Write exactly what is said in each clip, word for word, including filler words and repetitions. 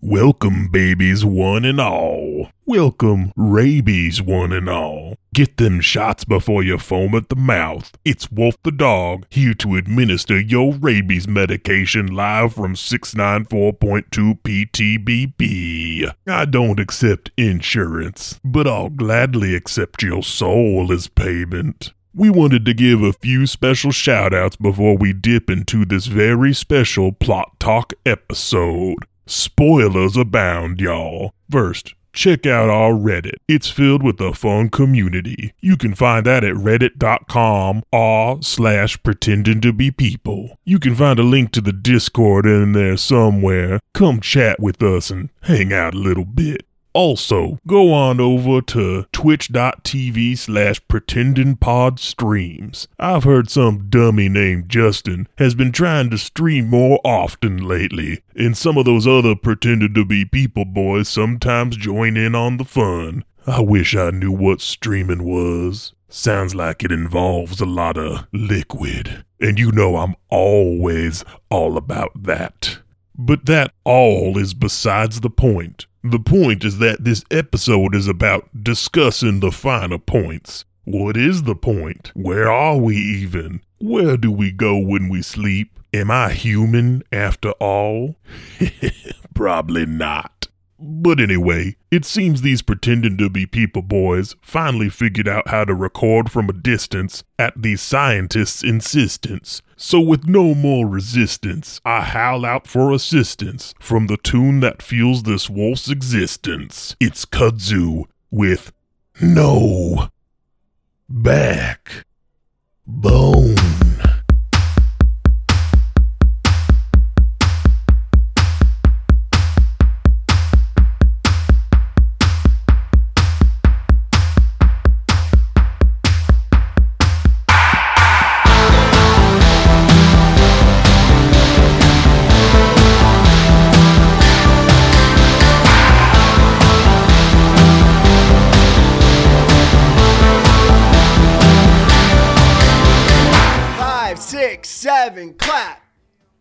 Welcome, babies one and all. Welcome, rabies one and all. Get them shots before you foam at the mouth. It's Wolf the Dog, here to administer your rabies medication live from six ninety-four point two P T B P. I don't accept insurance, but I'll gladly accept your soul as payment. We wanted to give a few special shout-outs before we dip into this very special Plot Talk episode. Spoilers abound, y'all. First, check out our Reddit. It's filled with a fun community. You can find that at reddit.com r slash pretending to be people. You can find a link to the Discord in there somewhere. Come chat with us and hang out a little bit. Also, go on over to twitch.tv slash pretendingpodstreams. I've heard some dummy named Justin has been trying to stream more often lately, and some of those other pretending to be people boys sometimes join in on the fun. I wish I knew what streaming was. Sounds like it involves a lot of liquid, and you know I'm always all about that. But that all is besides the point. The point is that this episode is about discussing the finer points. What is the point? Where are we even? Where do we go when we sleep? Am I human after all? Probably not. But anyway, it seems these pretending to be people boys finally figured out how to record from a distance at the scientists' insistence. So with no more resistance, I howl out for assistance from the tune that fuels this wolf's existence. It's Kudzu with No Back Bone. Clap.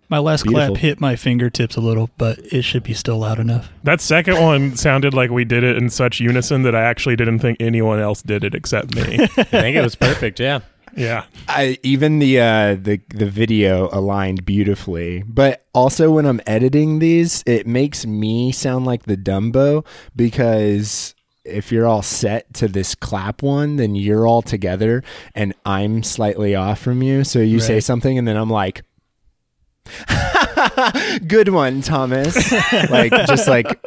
My last Beautiful. clap hit my fingertips a little, but it should be still loud enough. That second one sounded like we did it in such unison that I actually didn't think anyone else did it except me. I think it was perfect, yeah. Yeah. I, even the, uh, the the video aligned beautifully. But also when I'm editing these, it makes me sound like the Dumbo, because if you're all set to this clap one, then you're all together and I'm slightly off from you. So you right. say something and then I'm like, good one, Thomas. Like, just like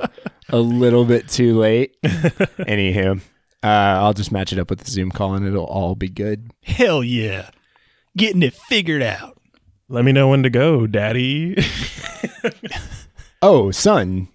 a little bit too late. Anywho, uh, I'll just match it up with the Zoom call and it'll all be good. Hell yeah. Getting it figured out. Let me know when to go, daddy. Oh, son,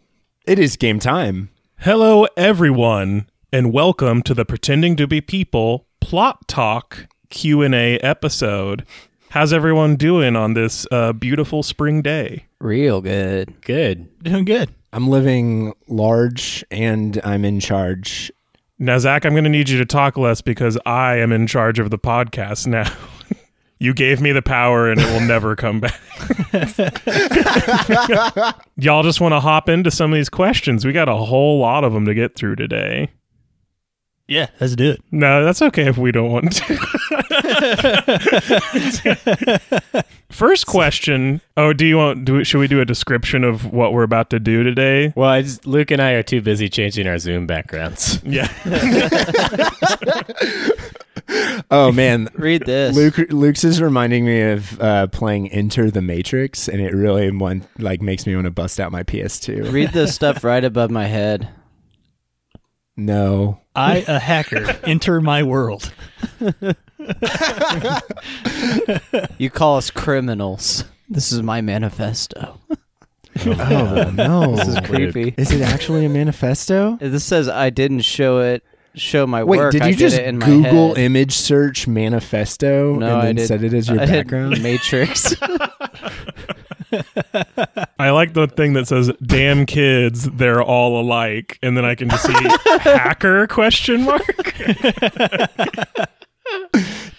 it is game time. Hello, everyone, and welcome to the Pretending to be People Plot Talk Q and A episode. How's everyone doing on this uh, beautiful spring day? Real good. Good. Doing good. I'm living large, and I'm in charge. Now, Zach, I'm going to need you to talk less because I am in charge of the podcast now. You gave me the power and it will never come back. Y'all just want to hop into some of these questions. We got a whole lot of them to get through today. Yeah, let's do it. No, that's okay if we don't want to. First question. Oh, do you want? Do should we do a description of what we're about to do today? Well, I just, Luke and I are too busy changing our Zoom backgrounds. Yeah. Oh man, read this. Luke, Luke's is reminding me of uh, playing Enter the Matrix, and it really want, like makes me want to bust out my P S two. Read this stuff right above my head. No, I a hacker enter my world. You call us criminals. This is my manifesto. Oh no, this is creepy. Is it actually a manifesto? This says I didn't show it. Show my Wait, work. Did you I just did it in Google my head. Image search manifesto no, and then I did, set it as your I background? Matrix. I like the thing that says, damn kids, they're all alike. And then I can just see hacker question mark.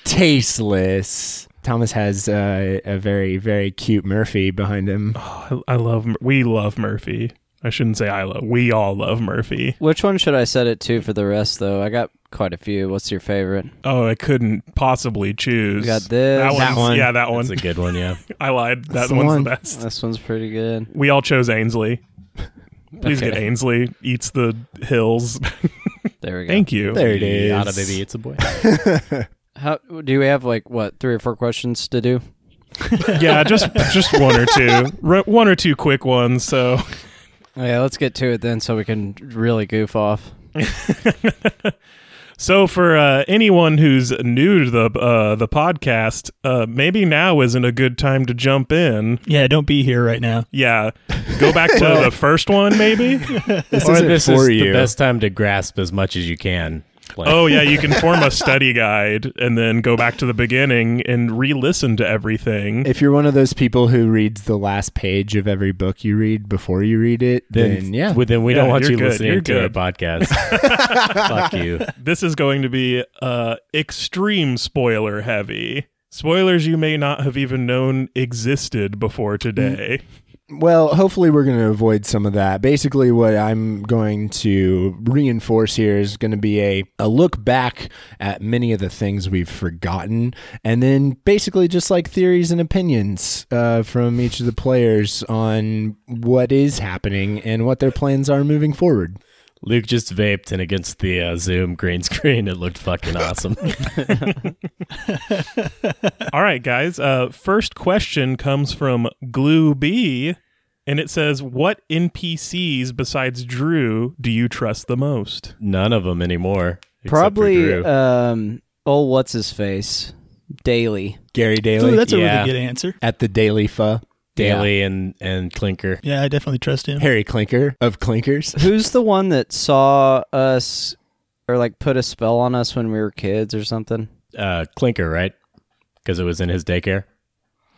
Tasteless. Thomas has uh, a very, very cute Murphy behind him. Oh, I, I love, we love Murphy. I shouldn't say I love. We all love Murphy. Which one should I set it to for the rest, though? I got quite a few. What's your favorite? Oh, I couldn't possibly choose. We got this. That, that one. Yeah, that one. That's a good one, yeah. I lied. That one's one. the best. This one's pretty good. We all chose Ainsley. Please okay. get Ainsley. Eats the hills. There we go. Thank you. There it is. Not a baby, it's a boy. How do we have, like, what, three or four questions to do? Yeah, just just one or two. Re- one or two quick ones, so... Oh, yeah, let's get to it then so we can really goof off. So for uh, anyone who's new to the uh, the podcast, uh, maybe now isn't a good time to jump in. Yeah, don't be here right now. Yeah, go back to the first one maybe. This, or this is you. the best time to grasp as much as you can. Like. Oh, yeah, you can form a study guide and then go back to the beginning and re-listen to everything. If you're one of those people who reads the last page of every book you read before you read it, then, then yeah. Well, then we yeah, don't want you good. listening you're to good. our podcast. Fuck you. This is going to be uh, extreme spoiler heavy. Spoilers you may not have even known existed before today. Mm. Well, hopefully we're going to avoid some of that. Basically, what I'm going to reinforce here is going to be a, a look back at many of the things we've forgotten, and then basically just like theories and opinions uh, from each of the players on what is happening and what their plans are moving forward. Luke just vaped, and against the uh, Zoom green screen, it looked fucking awesome. All right, guys. Uh, first question comes from Glue B, and it says, what N P Cs besides Drew do you trust the most? None of them anymore. Probably, um, oh, what's his face? Daly. Gary Daly. Ooh, that's a yeah. really good answer. At the Daily Fuh. Daly yeah. and, and Clinker. Yeah, I definitely trust him. Harry Clinker of Clinkers. Who's the one that saw us or like put a spell on us when we were kids or something? Uh, Clinker, right? Because it was in his daycare?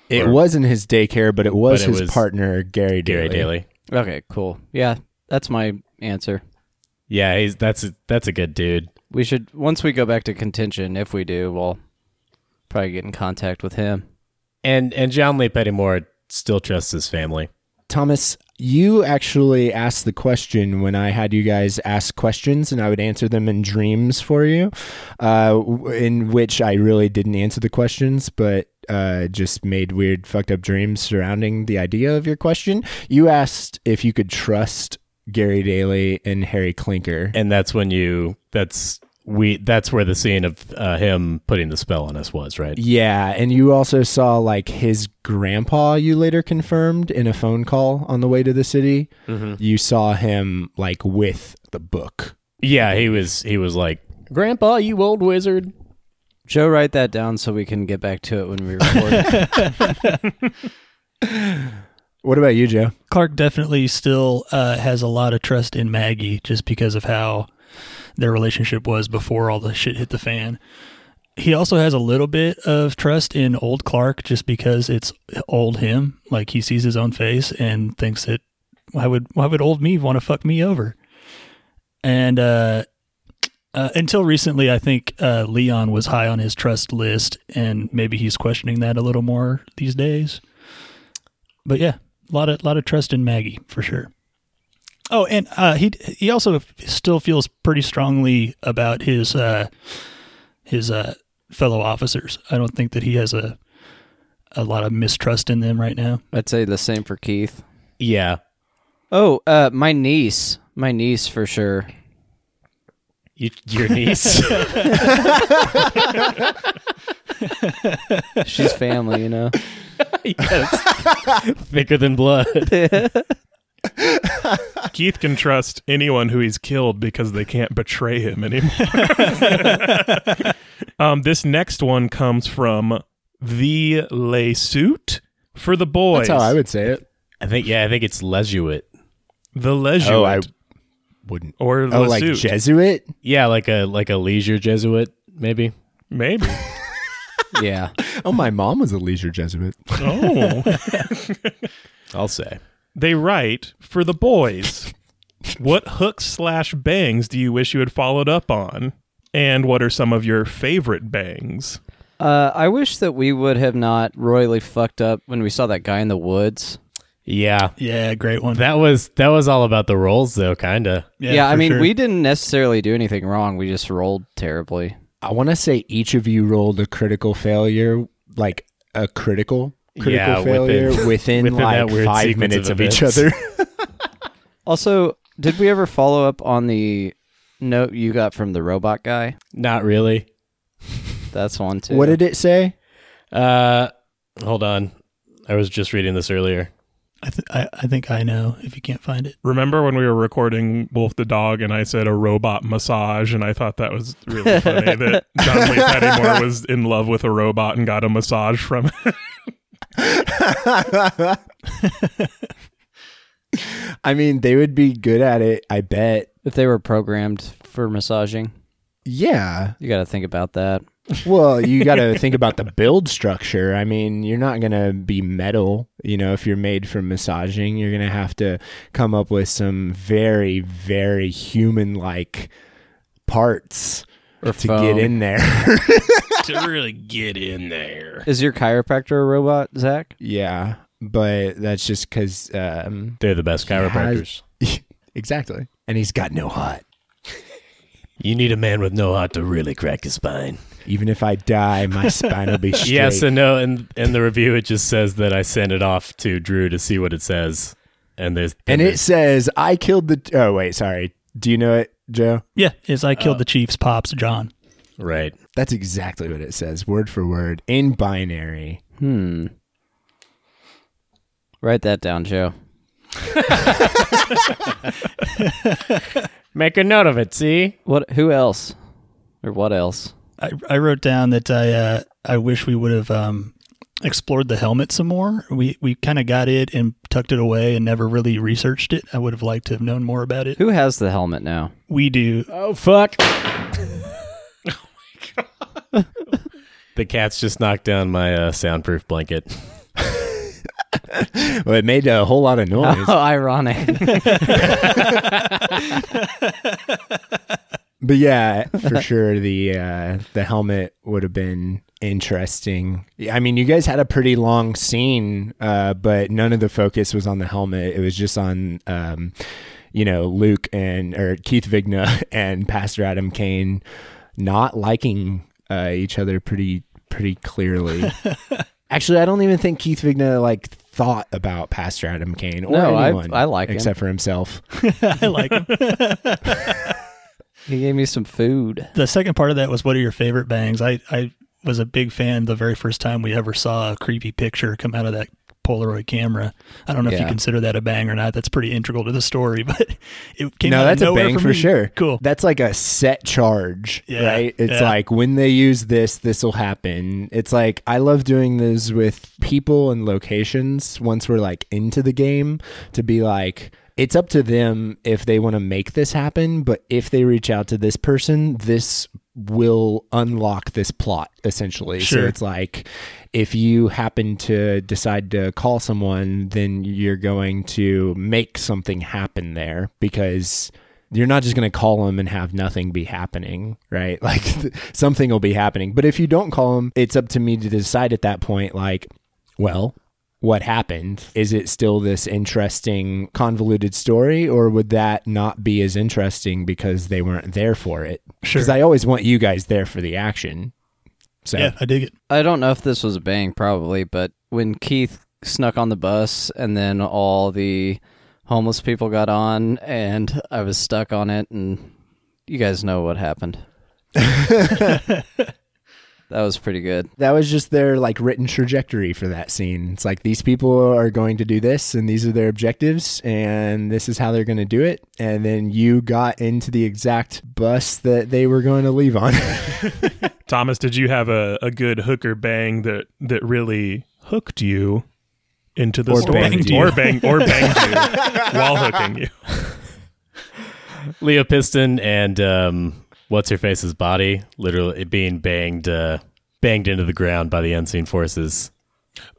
It or, was in his daycare, but it was but it his was partner, Gary Daly. Gary Daly. Okay, cool. Yeah, that's my answer. Yeah, he's that's a, that's a good dude. We should, once we go back to Contention, if we do, we'll probably get in contact with him. And, and John Lee Pettymore still trusts his family. Thomas, you actually asked the question when I had you guys ask questions and I would answer them in dreams for you, uh, in which I really didn't answer the questions, but uh, just made weird fucked up dreams surrounding the idea of your question. You asked if you could trust Gary Daly and Harry Clinker. And that's when you, that's... We that's where the scene of uh, him putting the spell on us was, right? Yeah, and you also saw like his grandpa. You later confirmed in a phone call on the way to the city. Mm-hmm. You saw him like with the book. Yeah, he was. He was like, "Grandpa, you old wizard." Joe, write that down so we can get back to it when we record it. What about you, Joe? Clark definitely still uh, has a lot of trust in Maggie, just because of how their relationship was before all the shit hit the fan. He also has a little bit of trust in Old Clark just because it's old him. Like he sees his own face and thinks that why would why would old me want to fuck me over? And uh, uh, until recently, I think uh, Leon was high on his trust list, and maybe he's questioning that a little more these days. But yeah, a lot of lot of trust in Maggie for sure. Oh, and uh, he he also still feels pretty strongly about his uh, his uh, fellow officers. I don't think that he has a a lot of mistrust in them right now. I'd say the same for Keith. Yeah. Oh, uh, my niece, my niece for sure. You, your niece. She's family, you know. Yes. Thicker than blood. Keith can trust anyone who he's killed because they can't betray him anymore. um, this next one comes from the Lesuit for the boys. That's how I would say it. I think, yeah, I think it's Lesuit. The Lesuit. Oh, I wouldn't. Or oh, like Jesuit? Yeah, like a like a leisure Jesuit, maybe. Maybe. Yeah. Oh, my mom was a leisure Jesuit. Oh. I'll say. They write, for the boys, what hooks slash bangs do you wish you had followed up on? And what are some of your favorite bangs? Uh, I wish that we would have not royally fucked up when we saw that guy in the woods. Yeah. Yeah, great one. That was that was all about the rolls, though, kind of. Yeah, yeah I mean, sure. We didn't necessarily do anything wrong. We just rolled terribly. I want to say each of you rolled a critical failure, like a critical critical yeah, failure within, within, within like five minutes of, of each other. Also, did we ever follow up on the note you got from the robot guy? Not really. That's one, too. What did it say? Uh, hold on. I was just reading this earlier. I, th- I I think I know if you can't find it. Remember when we were recording Wolf the Dog and I said a robot massage and I thought that was really funny that John Lee Pettymore was in love with a robot and got a massage from it? I mean, they would be good at it, I bet. If they were programmed for massaging. Yeah. You got to think about that. Well, you got to think about the build structure. I mean, you're not going to be metal, you know, if you're made for massaging. You're going to have to come up with some very, very human-like parts or to foam. Get in there. To really get in there. Is your chiropractor a robot, Zach? Yeah, but that's just because... Um, they're the best chiropractors. Has, exactly. And he's got no heart. You need a man with no heart to really crack his spine. Even if I die, my spine will be straight. Yes and no, and in the review it just says that I sent it off to Drew to see what it says. And there's And, and it says, I killed the... Oh, wait, sorry. Do you know it, Joe? Yeah, it's I killed uh, the Chiefs, Pops, John. Right. That's exactly what it says, word for word, in binary. Hmm. Write that down, Joe. Make a note of it, see? What? Who else? Or what else? I, I wrote down that I uh, I wish we would have um, explored the helmet some more. We we kind of got it and tucked it away and never really researched it. I would have liked to have known more about it. Who has the helmet now? We do. Oh, fuck. Oh, my God. The cat's just knocked down my uh, soundproof blanket. Well, it made a whole lot of noise. Oh, ironic. But yeah, for sure, the uh, the helmet would have been interesting. I mean, you guys had a pretty long scene, uh, but none of the focus was on the helmet. It was just on, um, you know, Luke and or Keith Vigna and Pastor Adam Kane not liking uh, each other pretty pretty clearly. Actually, I don't even think Keith Vigna like thought about Pastor Adam Kane or no, anyone. I, I like except him. Except for himself. I like him. He gave me some food. The second part of that was, what are your favorite bangs? I, I was a big fan the very first time we ever saw a creepy picture come out of that Polaroid camera. I don't know yeah. if you consider that a bang or not. That's pretty integral to the story, but it came no, out that's of nowhere a bang for me. Sure. Cool. That's like a set charge, yeah, right? It's yeah. like when they use this, this will happen. It's like, I love doing this with people and locations once we're like into the game to be like, it's up to them if they want to make this happen, but if they reach out to this person, this will unlock this plot, essentially. Sure. So it's like, if you happen to decide to call someone, then you're going to make something happen there, because you're not just going to call them and have nothing be happening, right? Like th- something will be happening. But if you don't call them, it's up to me to decide at that point, like, well... what happened? Is it still this interesting convoluted story, or would that not be as interesting because they weren't there for it? Sure. Because I always want you guys there for the action. So yeah, I dig it. I don't know if this was a bang, probably, but when Keith snuck on the bus and then all the homeless people got on and I was stuck on it, and you guys know what happened. That was pretty good. That was just their like written trajectory for that scene. It's like, these people are going to do this, and these are their objectives, and this is how they're going to do it. And then you got into the exact bus that they were going to leave on. Thomas, did you have a, a good hooker bang that, that really hooked you into the or story? Banged or, bang, or banged you while hooking you. Leo Piston and... um What's Her Face's body, literally being banged, uh, banged into the ground by the unseen forces.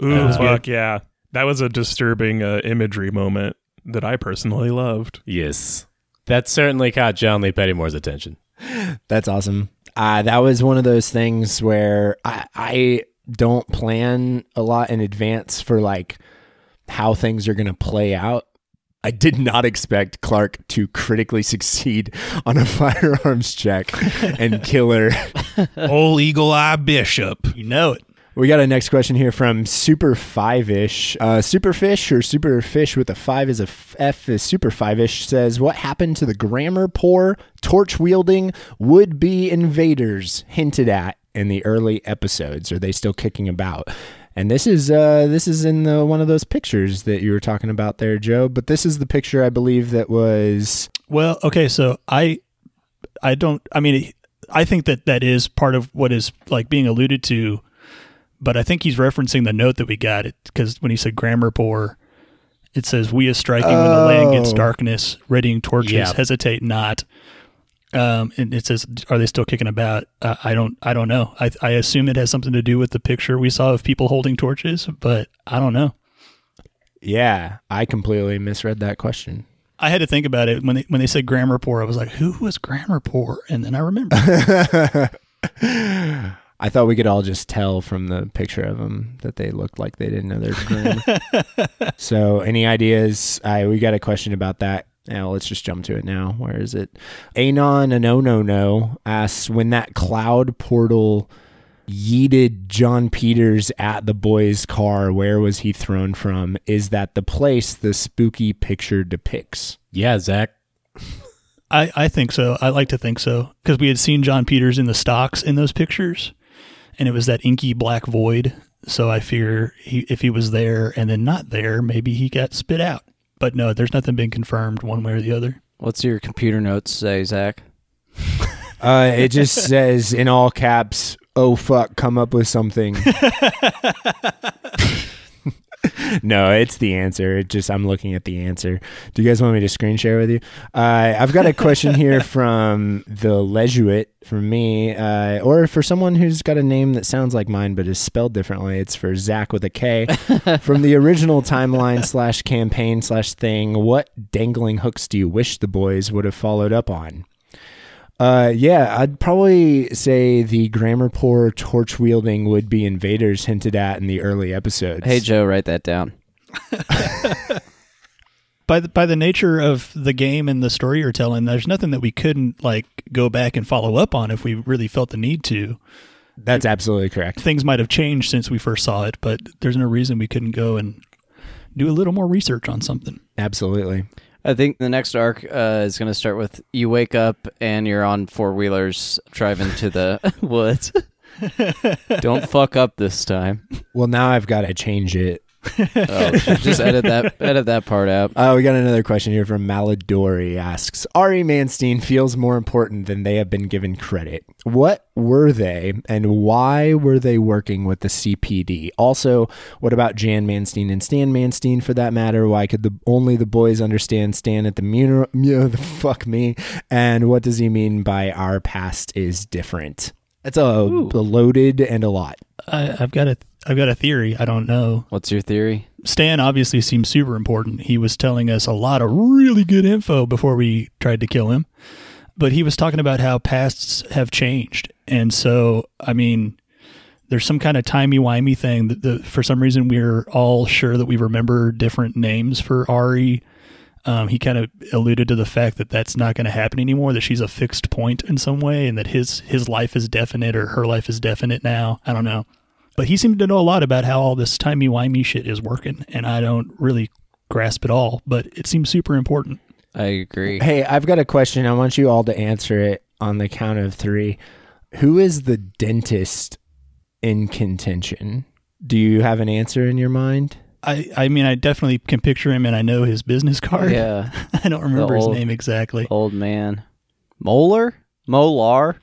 Ooh, uh, fuck yeah! That was a disturbing uh, imagery moment that I personally loved. Yes, that certainly caught John Lee Pettymore's attention. That's awesome. Uh, that was one of those things where I, I don't plan a lot in advance for like how things are going to play out. I did not expect Clark to critically succeed on a firearms check and killer. Old Eagle Eye Bishop. You know it. We got a next question here from Super Five-ish. Uh, Superfish or Superfish with a five is a f-, f is Super Five-ish says, what happened to the grammar poor, torch-wielding, would-be invaders hinted at in the early episodes? Are they still kicking about? And this is uh, this is in the, one of those pictures that you were talking about there, Joe. But this is the picture I believe that was... Well, okay, so I, I don't... I mean, I think that that is part of what is like being alluded to, but I think he's referencing the note that we got, because when he said grammar poor, it says, we are striking oh. when the land gets darkness, readying torches, yep. hesitate not. Um, and it says, are they still kicking about? Uh, I don't, I don't know. I, I assume it has something to do with the picture we saw of people holding torches, but I don't know. Yeah, I completely misread that question. I had to think about it when they, when they said grammar poor. I was like, who was grammar poor? And then I remembered. I thought we could all just tell from the picture of them that they looked like they didn't know their grammar. So, any ideas? I we got a question about that. Now, let's just jump to it now. Where is it? Anon and No No No asks, when that cloud portal yeeted John Peters at the boy's car, where was he thrown from? Is that the place the spooky picture depicts? Yeah, Zach. I, I think so. I like to think so. Because we had seen John Peters in the stocks in those pictures, and it was that inky black void. So I fear he, if he was there and then not there, maybe he got spit out. But no, there's nothing being confirmed one way or the other. What's your computer notes say, Zach? uh, it just says, in all caps, oh, fuck, come up with something. No, it's the answer. It just, I'm looking at the answer. Do you guys want me to screen share with you? Uh, I've got a question here from the Lesuit for me, uh, or for someone who's got a name that sounds like mine but is spelled differently. It's for Zach with a K. From the original timeline slash campaign slash thing, what dangling hooks do you wish the boys would have followed up on? Uh, yeah, I'd probably say the grammar poor, torch wielding would be invaders hinted at in the early episodes. Hey Joe, write that down. by the by the nature of the game and the story you're telling, there's nothing that we couldn't like go back and follow up on if we really felt the need to. That's it, absolutely correct. Things might have changed since we first saw it, but there's no reason we couldn't go and do a little more research on something. Absolutely. I think the next arc uh, is going to start with you wake up and you're on four-wheelers driving to the woods. Don't fuck up this time. Well, now I've got to change it. Oh, just edit that edit that part out. Oh, uh, we got another question here from Maladori asks, Ari Manstein feels more important than they have been given credit. What were they and why were they working with the C P D? Also, what about Jan Manstein and Stan Manstein for that matter? Why could the only the boys understand Stan at the mural? Mu- the fuck me. And what does he mean by our past is different? That's a, a loaded and a lot. I, I've got a th- I've got a theory. I don't know. What's your theory? Stan obviously seems super important. He was telling us a lot of really good info before we tried to kill him. But he was talking about how pasts have changed. And so, I mean, there's some kind of timey-wimey thing that the, for some reason we're all sure that we remember different names for Ari. Um, he kind of alluded to the fact that that's not going to happen anymore, that she's a fixed point in some way, and that his his life is definite or her life is definite now. I don't know. But he seemed to know a lot about how all this timey-wimey shit is working, and I don't really grasp it all, but it seems super important. I agree. Hey, I've got a question. I want you all to answer it on the count of three. Who is the dentist in Contention? Do you have an answer in your mind? I, I mean, I definitely can picture him, and I know his business card. Yeah. I don't remember old, his name exactly. Old man. Molar? Molar?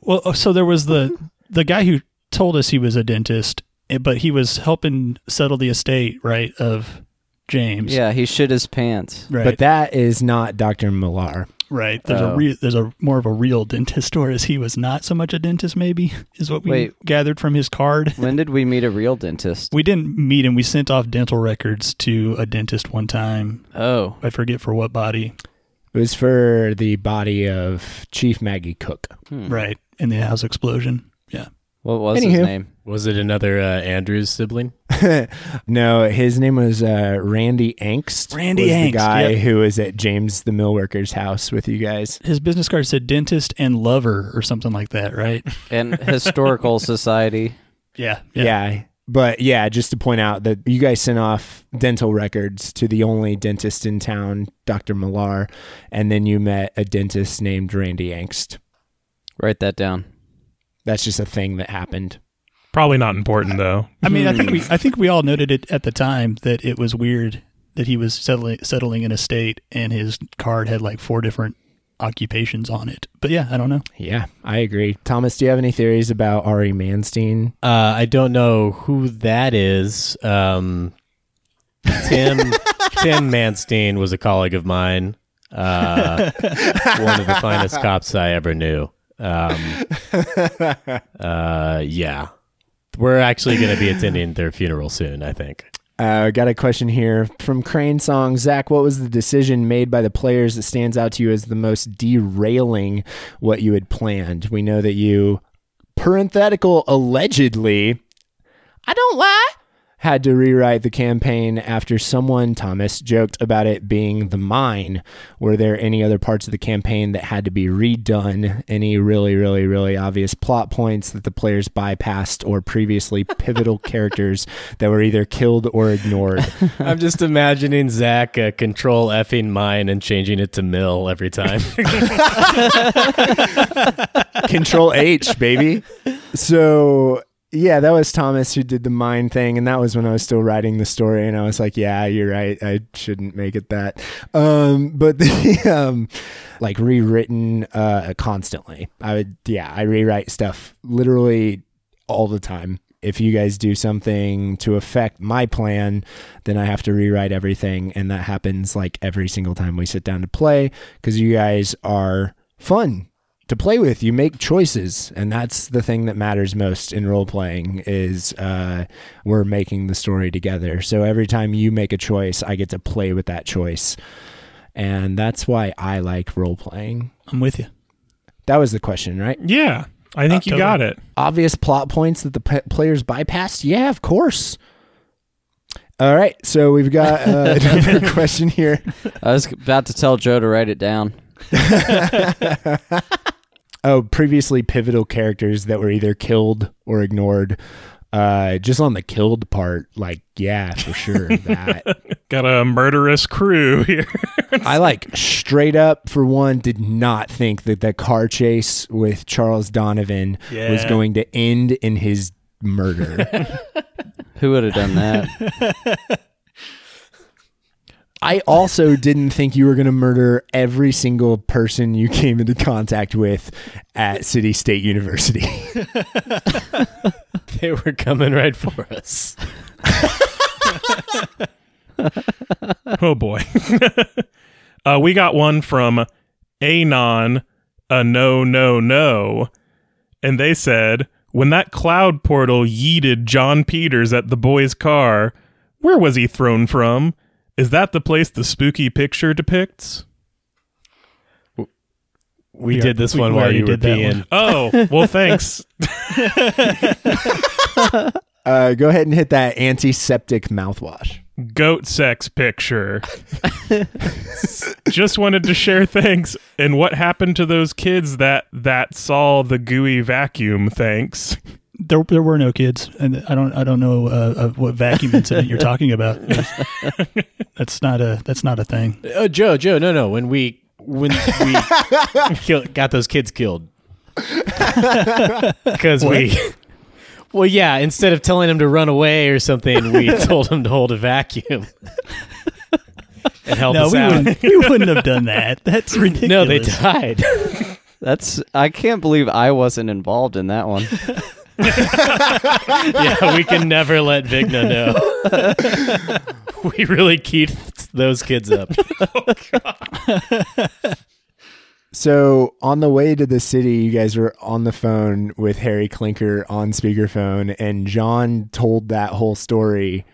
Well, so there was the the guy who... told us he was a dentist, but he was helping settle the estate, right, of James. Yeah, he shit his pants. Right. But that is not Doctor Millar. Right. There's oh. a re- there's a more of a real dentist, or is he was not so much a dentist, maybe, is what we Wait, gathered from his card. When did we meet a real dentist? We didn't meet him. We sent off dental records to a dentist one time. Oh. I forget for what body. It was for the body of Chief Maggie Cook. Hmm. Right. In the house explosion. Yeah. What was Anywho. his name? Was it another uh, Andrew's sibling? No, his name was uh, Randy Angst. Randy was Angst, the guy yep. who was at James the Millworker's house with you guys. His business card said dentist and lover or something like that, right? And historical society. Yeah, yeah. Yeah. But yeah, just to point out that you guys sent off dental records to the only dentist in town, Doctor Millar, and then you met a dentist named Randy Angst. Write that down. That's just a thing that happened. Probably not important, though. I mean, I think we I think we all noted it at the time that it was weird that he was settling settling in a state and his card had like four different occupations on it. But yeah, I don't know. Yeah, I agree. Thomas, do you have any theories about Ari Manstein? Uh, I don't know who that is. Um, Tim Tim Manstein was a colleague of mine. Uh, one of the finest cops I ever knew. Um, uh, yeah, we're actually going to be attending their funeral soon, I think. I uh, got a question here from Crane Song. Zach, what was the decision made by the players that stands out to you as the most derailing what you had planned? We know that you, parenthetical allegedly, I don't lie, had to rewrite the campaign after someone, Thomas, joked about it being the mine. Were there any other parts of the campaign that had to be redone? Any really, really, really obvious plot points that the players bypassed or previously pivotal characters that were either killed or ignored? I'm just imagining Zach uh, control effing mine and changing it to mill every time. Control H, baby. So... yeah, that was Thomas who did the mine thing, and that was when I was still writing the story, and I was like, yeah, you're right, I shouldn't make it that. Um, but the, um, like, rewritten uh, constantly. I would, yeah, I rewrite stuff literally all the time. If you guys do something to affect my plan, then I have to rewrite everything, and that happens, like, every single time we sit down to play, because you guys are fun to play with. You make choices, and that's the thing that matters most in role-playing is uh, we're making the story together. So every time you make a choice, I get to play with that choice, and that's why I like role-playing. I'm with you. That was the question, right? Yeah, I think uh, you totally. got it. Obvious plot points that the p- players bypassed? Yeah, of course. All right, so we've got uh, another question here. I was about to tell Joe to write it down. Oh, previously pivotal characters that were either killed or ignored. Uh, just on the killed part, like, yeah, for sure. That. Got a murderous crew here. I, like, straight up, for one, did not think that the car chase with Charles Donovan yeah. was going to end in his murder. Who would have done that? I also didn't think you were going to murder every single person you came into contact with at City State University. They were coming right for us. Oh, boy. uh, we got one from Anon, a no, no, no. And they said, when that cloud portal yeeted John Peters at the boy's car, where was he thrown from? Is that the place the spooky picture depicts? We yeah, did this we, one while you were peeing. Oh, well, thanks. uh, go ahead and hit that antiseptic mouthwash. Goat sex picture. Just wanted to share thanks. And what happened to those kids that, that saw the gooey vacuum? Thanks. There, there were no kids, and I don't, I don't know uh, of what vacuum incident you're talking about. That's not a, that's not a thing. Oh, Joe, Joe, no, no. When we, when we kill, got those kids killed, because we, well, yeah. Instead of telling them to run away or something, we told them to hold a vacuum and help no, us we out. Wouldn't, we wouldn't have done that. That's ridiculous. No, they died. That's. I can't believe I wasn't involved in that one. Yeah, we can never let Vigna know. We really keep those kids up. Oh, God. So on the way to the city, you guys were on the phone with Harry Clinker on speakerphone, and John told that whole story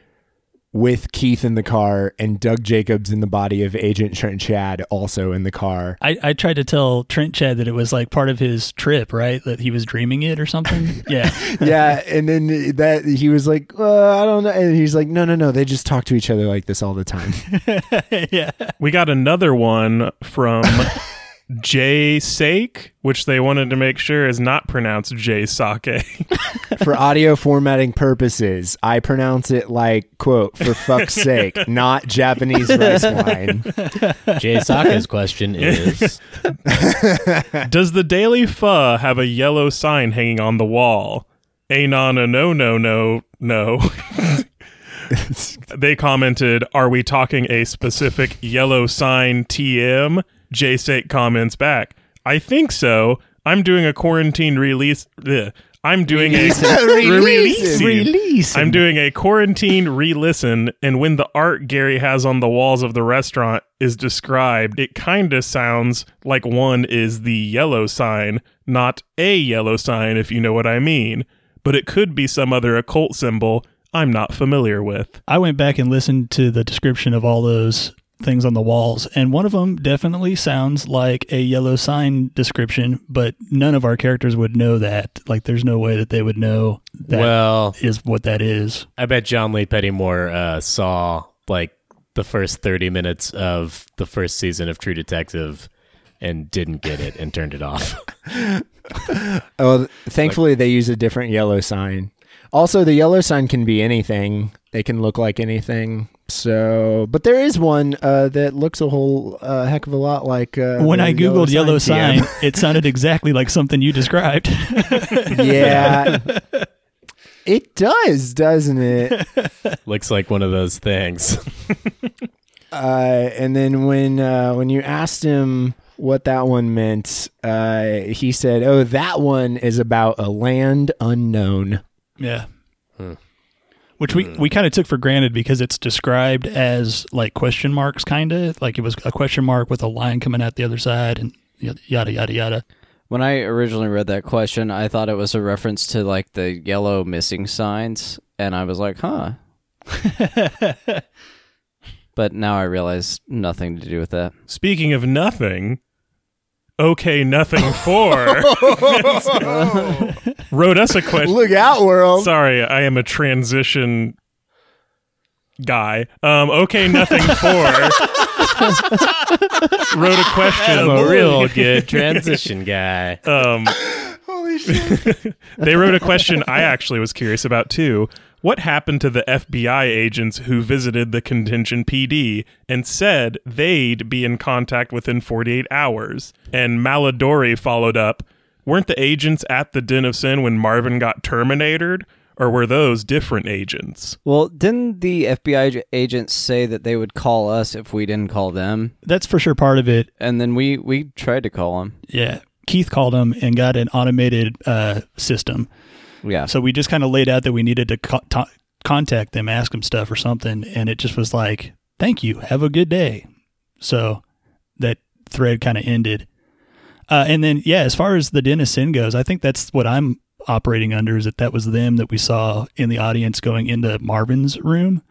with Keith in the car and Doug Jacobs in the body of Agent Trent Chad also in the car. I, I tried to tell Trent Chad that it was like part of his trip, right? That he was dreaming it or something. Yeah. Yeah. And then that he was like, uh, I don't know. And he's like, no, no, no. They just talk to each other like this all the time. Yeah. We got another one from Jay Sake, which they wanted to make sure is not pronounced Jay Sake. For audio formatting purposes, I pronounce it like, quote, for fuck's sake, not Japanese rice wine. Jay Sake's question is, does the Daily Pho have a yellow sign hanging on the wall? A no no no no no no. They commented, are we talking a specific yellow sign T M? Jay Sake comments back, I think so. I'm doing a quarantine release. Ugh. I'm doing release a release. Release. I'm doing a quarantine re-listen, and when the art Gary has on the walls of the restaurant is described, it kind of sounds like one is the yellow sign, not a yellow sign, if you know what I mean. But it could be some other occult symbol I'm not familiar with. I went back and listened to the description of all those things on the walls, and one of them definitely sounds like a yellow sign description, but none of our characters would know that. Like, there's no way that they would know that well, is what that is. I bet John Lee Pettymore uh, saw, like, the first thirty minutes of the first season of True Detective and didn't get it and turned it off. Well, thankfully, like, they use a different yellow sign. Also, the yellow sign can be anything. They can look like anything. So, but there is one uh, that looks a whole uh, heck of a lot like. Uh, when I Googled yellow sign, yellow sign it sounded exactly like something you described. Yeah. It does, doesn't it? Looks like one of those things. uh, and then when uh, when you asked him what that one meant, uh, he said, oh, that one is about a land unknown. Yeah. Hmm. Which we, we kind of took for granted because it's described as like question marks, kind of like it was a question mark with a line coming out the other side and yada, yada, yada. When I originally read that question, I thought it was a reference to like the yellow missing signs. And I was like, huh. But now I realize nothing to do with that. Speaking of nothing. Okay, nothing for wrote us a question. Look out, world. Sorry, I am a transition guy. Um, okay, nothing for wrote a question. I'm a real good transition guy. Um, Holy shit. They wrote a question I actually was curious about too. What happened to the F B I agents who visited the Contention P D and said they'd be in contact within forty-eight hours? And Maladori followed up, weren't the agents at the Den of Sin when Marvin got terminated, or were those different agents? Well, didn't the F B I agents say that they would call us if we didn't call them? That's for sure part of it. And then we, we tried to call them. Yeah. Keith called them and got an automated uh, system. Yeah. So we just kind of laid out that we needed to co- t- contact them, ask them stuff or something. And it just was like, thank you. Have a good day. So that thread kind of ended. Uh, and then, yeah, as far as the Den of Sin goes, I think that's what I'm operating under is that that was them that we saw in the audience going into Marvin's room.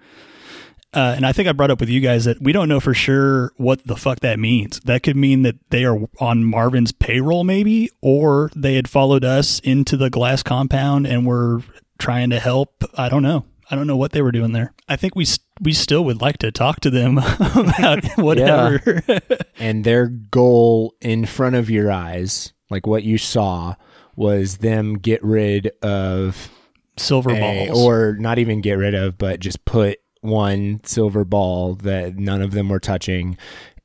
Uh, and I think I brought up with you guys that we don't know for sure what the fuck that means. That could mean that they are on Marvin's payroll maybe, or they had followed us into the glass compound and were trying to help. I don't know. I don't know what they were doing there. I think we we still would like to talk to them about whatever. Yeah. And their goal in front of your eyes, like what you saw, was them get rid of... Silver a, balls. Or not even get rid of, but just put... one silver ball that none of them were touching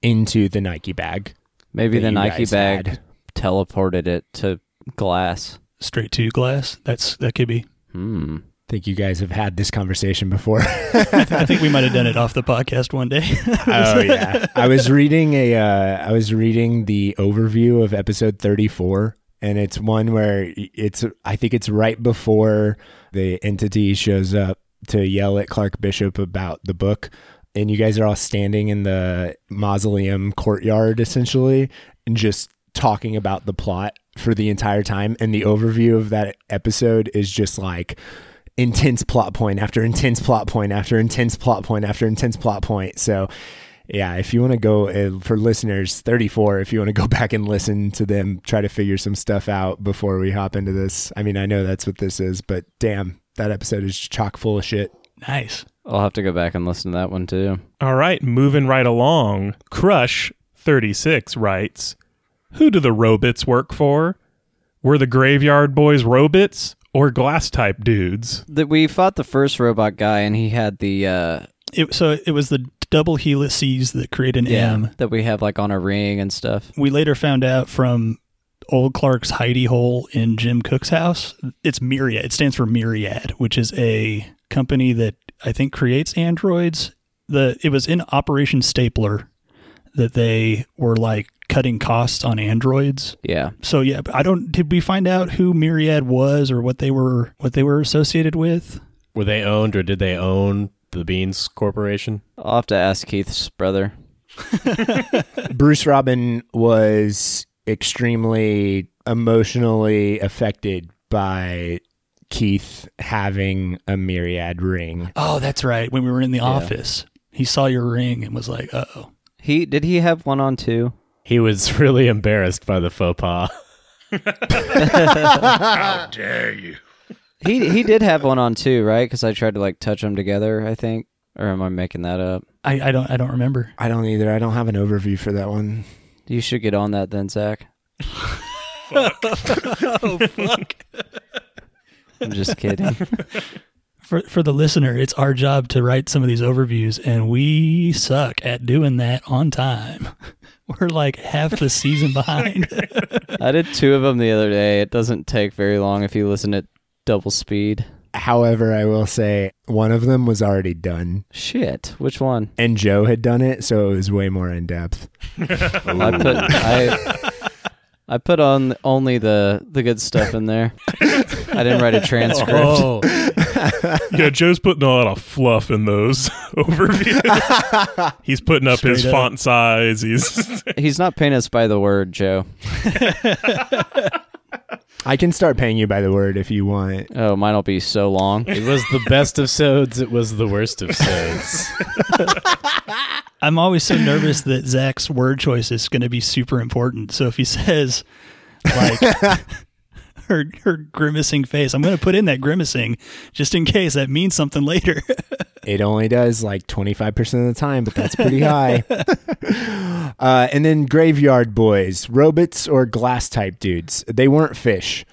into the Nike bag. Maybe the Nike bag had. Teleported it to glass. Straight to glass? That's That could be. Hmm. I think you guys have had this conversation before. I think we might have done it off the podcast one day. Oh, yeah. I was reading a. Uh, I was reading the overview of episode thirty-four, and it's one where it's. I think it's right before the entity shows up to yell at Clark Bishop about the book, and you guys are all standing in the mausoleum courtyard essentially and just talking about the plot for the entire time, and the overview of that episode is just like intense plot point after intense plot point after intense plot point after intense plot point. So yeah, if you want to go uh, for listeners thirty-four, if you want to go back and listen to them, try to figure some stuff out before we hop into this. I mean, I know that's what this is, but damn, that episode is chock full of shit. Nice. I'll have to go back and listen to that one too. All right, moving right along. Crush thirty-six writes, who do the Robits work for? Were the Graveyard Boys Robits or glass-type dudes? That we fought the first robot guy, and he had the... Uh, it, so it was the double helices that create an yeah, M. That we have like on a ring and stuff. We later found out from Old Clark's hidey hole in Jim Cook's house. It's Myriad. It stands for Myriad, which is a company that I think creates androids. The It was in Operation Stapler that they were like cutting costs on androids. Yeah. So yeah, I don't, did we find out who Myriad was or what they were, what they were associated with? Were they owned or did they own the Beans Corporation? I'll have to ask Keith's brother. Bruce Robin was extremely emotionally affected by Keith having a Myriad ring. Oh, that's right. When we were in the yeah. office, he saw your ring and was like, uh-oh. He, did he have one on too? He was really embarrassed by the faux pas. How dare you? He he did have one on too, right? Because I tried to like touch them together, I think. Or am I making that up? I, I don't I don't remember. I don't either. I don't have an overview for that one. You should get on that then, Zach. Fuck. Oh, fuck. I'm just kidding. For for the listener, it's our job to write some of these overviews, and we suck at doing that on time. We're like half the season behind. I did two of them the other day. It doesn't take very long if you listen at double speed. However, I will say one of them was already done. Shit. Which one? And Joe had done it, so it was way more in-depth. Well, I put I, I put on only the, the good stuff in there. I didn't write a transcript. Oh. Yeah, Joe's putting a lot of fluff in those overviews. He's putting up Straight his up. font size. He's he's not paying us by the word, Joe. I can start paying you by the word if you want. Oh, mine'll be so long. It was the best of sods. It was the worst of sods. I'm always so nervous that Zach's word choice is going to be super important. So if he says, like... Her, her grimacing face. I'm going to put in that grimacing just in case that means something later. It only does like twenty-five percent of the time, but that's pretty high. uh, and then Graveyard Boys, Robits or glass type dudes. They weren't fish,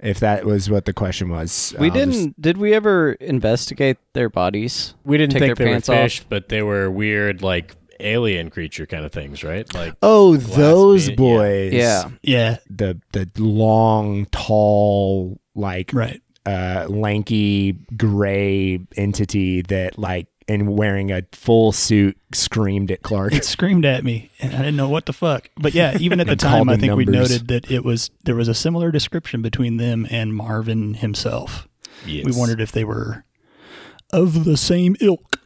if that was what the question was. We I'll didn't, just... did we ever investigate their bodies? We didn't Take think their they pants were fish, off? But they were weird, like, alien creature kind of things, right? Like oh, those minute, boys. Yeah. yeah, yeah. The the long, tall, like right. uh, lanky, gray entity that like and wearing a full suit screamed at Clark. It screamed at me, and I didn't know what the fuck. But yeah, even at the time, I think numbers. we noted that it was there was a similar description between them and Marvin himself. Yes. We wondered if they were of the same ilk.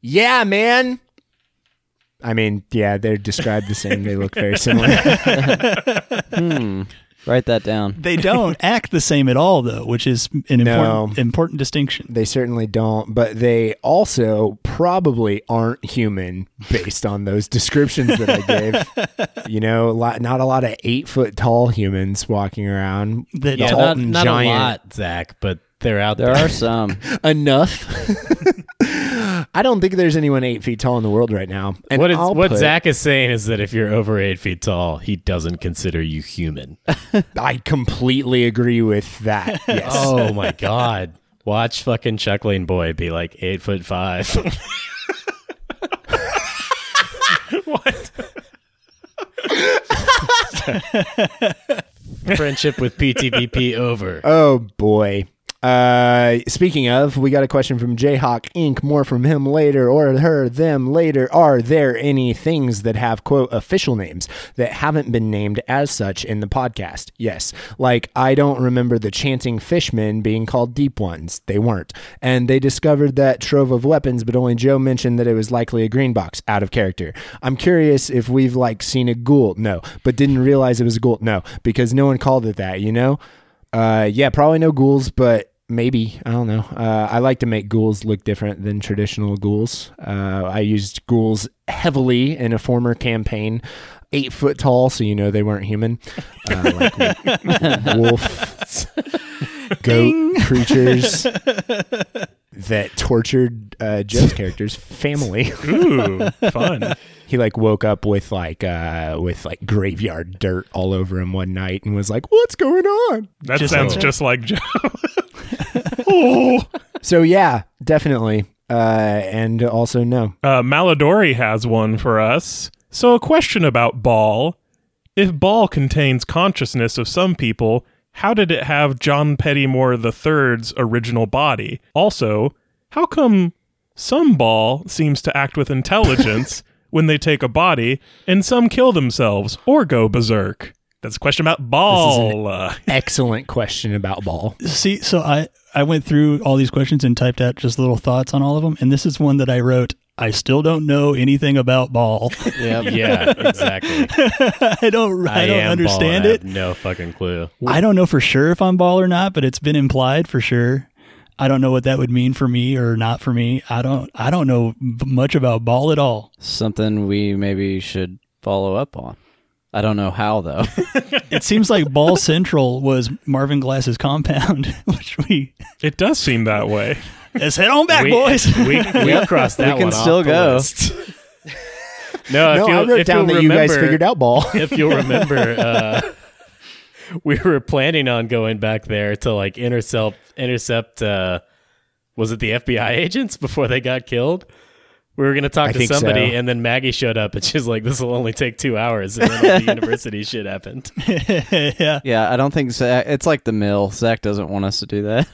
Yeah, man. I mean, yeah, they're described the same. They look very similar. hmm. Write that down. They don't act the same at all, though, which is an no, important, important distinction. They certainly don't, but they also probably aren't human based on those descriptions that I gave. You know, a lot, not a lot of eight-foot-tall humans walking around. The yeah, not, not giant. a lot, Zach, but they're out there. There are some. Enough. I don't think there's anyone eight feet tall in the world right now. And what, is, what put, Zach is saying is that if you're over eight feet tall, he doesn't consider you human. I completely agree with that. Yes. Oh my God. Watch fucking Chuckling Boy be like eight foot five. What? Friendship with P T B P over. Oh boy. Uh, speaking of, we got a question from Jayhawk Incorporated. More from him later, or her, them later. Are there any things that have, quote, official names that haven't been named as such in the podcast? Yes. Like, I don't remember the chanting fishmen being called deep ones. They weren't. And they discovered that trove of weapons, but only Joe mentioned that it was likely a green box out of character. I'm curious if we've, like, seen a ghoul. No. But didn't realize it was a ghoul. No. Because no one called it that, you know? Uh, yeah, probably no ghouls, but Maybe. I don't know. Uh, I like to make ghouls look different than traditional ghouls. Uh, I used ghouls heavily in a former campaign. Eight foot tall, so you know they weren't human. Uh, like wolf, goat Ding. creatures that tortured uh, Joe's character's family. Ooh, fun. He like woke up with like uh, with like graveyard dirt all over him one night and was like, "What's going on?" That just sounds like just like Joe. Oh. So yeah, definitely, uh, and also no. Uh, Malidori has one for us. So a question about Ball. If Ball contains consciousness of some people, how did it have John Pettymore the third's original body? Also, how come some Ball seems to act with intelligence when they take a body and some kill themselves or go berserk? That's a question about Ball. This is an excellent question about Ball. See, so I, I went through all these questions and typed out just little thoughts on all of them, and this is one that I wrote, I still don't know anything about Ball. Yep. Yeah, exactly. I don't I, I don't understand Ball. It. I have no fucking clue. I don't know for sure if I'm Ball or not, but it's been implied for sure. I don't know what that would mean for me or not for me. I don't I don't know much about Ball at all. Something we maybe should follow up on. I don't know how, though. It seems like Ball Central was Marvin Glass's compound, which we... It does seem that way. Let's head on back, we, boys. We, we crossed that we one off the list. We can still go. No, no, I wrote down that remember, you guys figured out Ball. If you'll remember, uh, we were planning on going back there to like intercept, intercept uh, was it the F B I agents before they got killed? We were going to talk I to somebody, so. And then Maggie showed up, and she's like, this will only take two hours, and then all the university shit happened. yeah. yeah, I don't think Zach... It's like the mill. Zach doesn't want us to do that.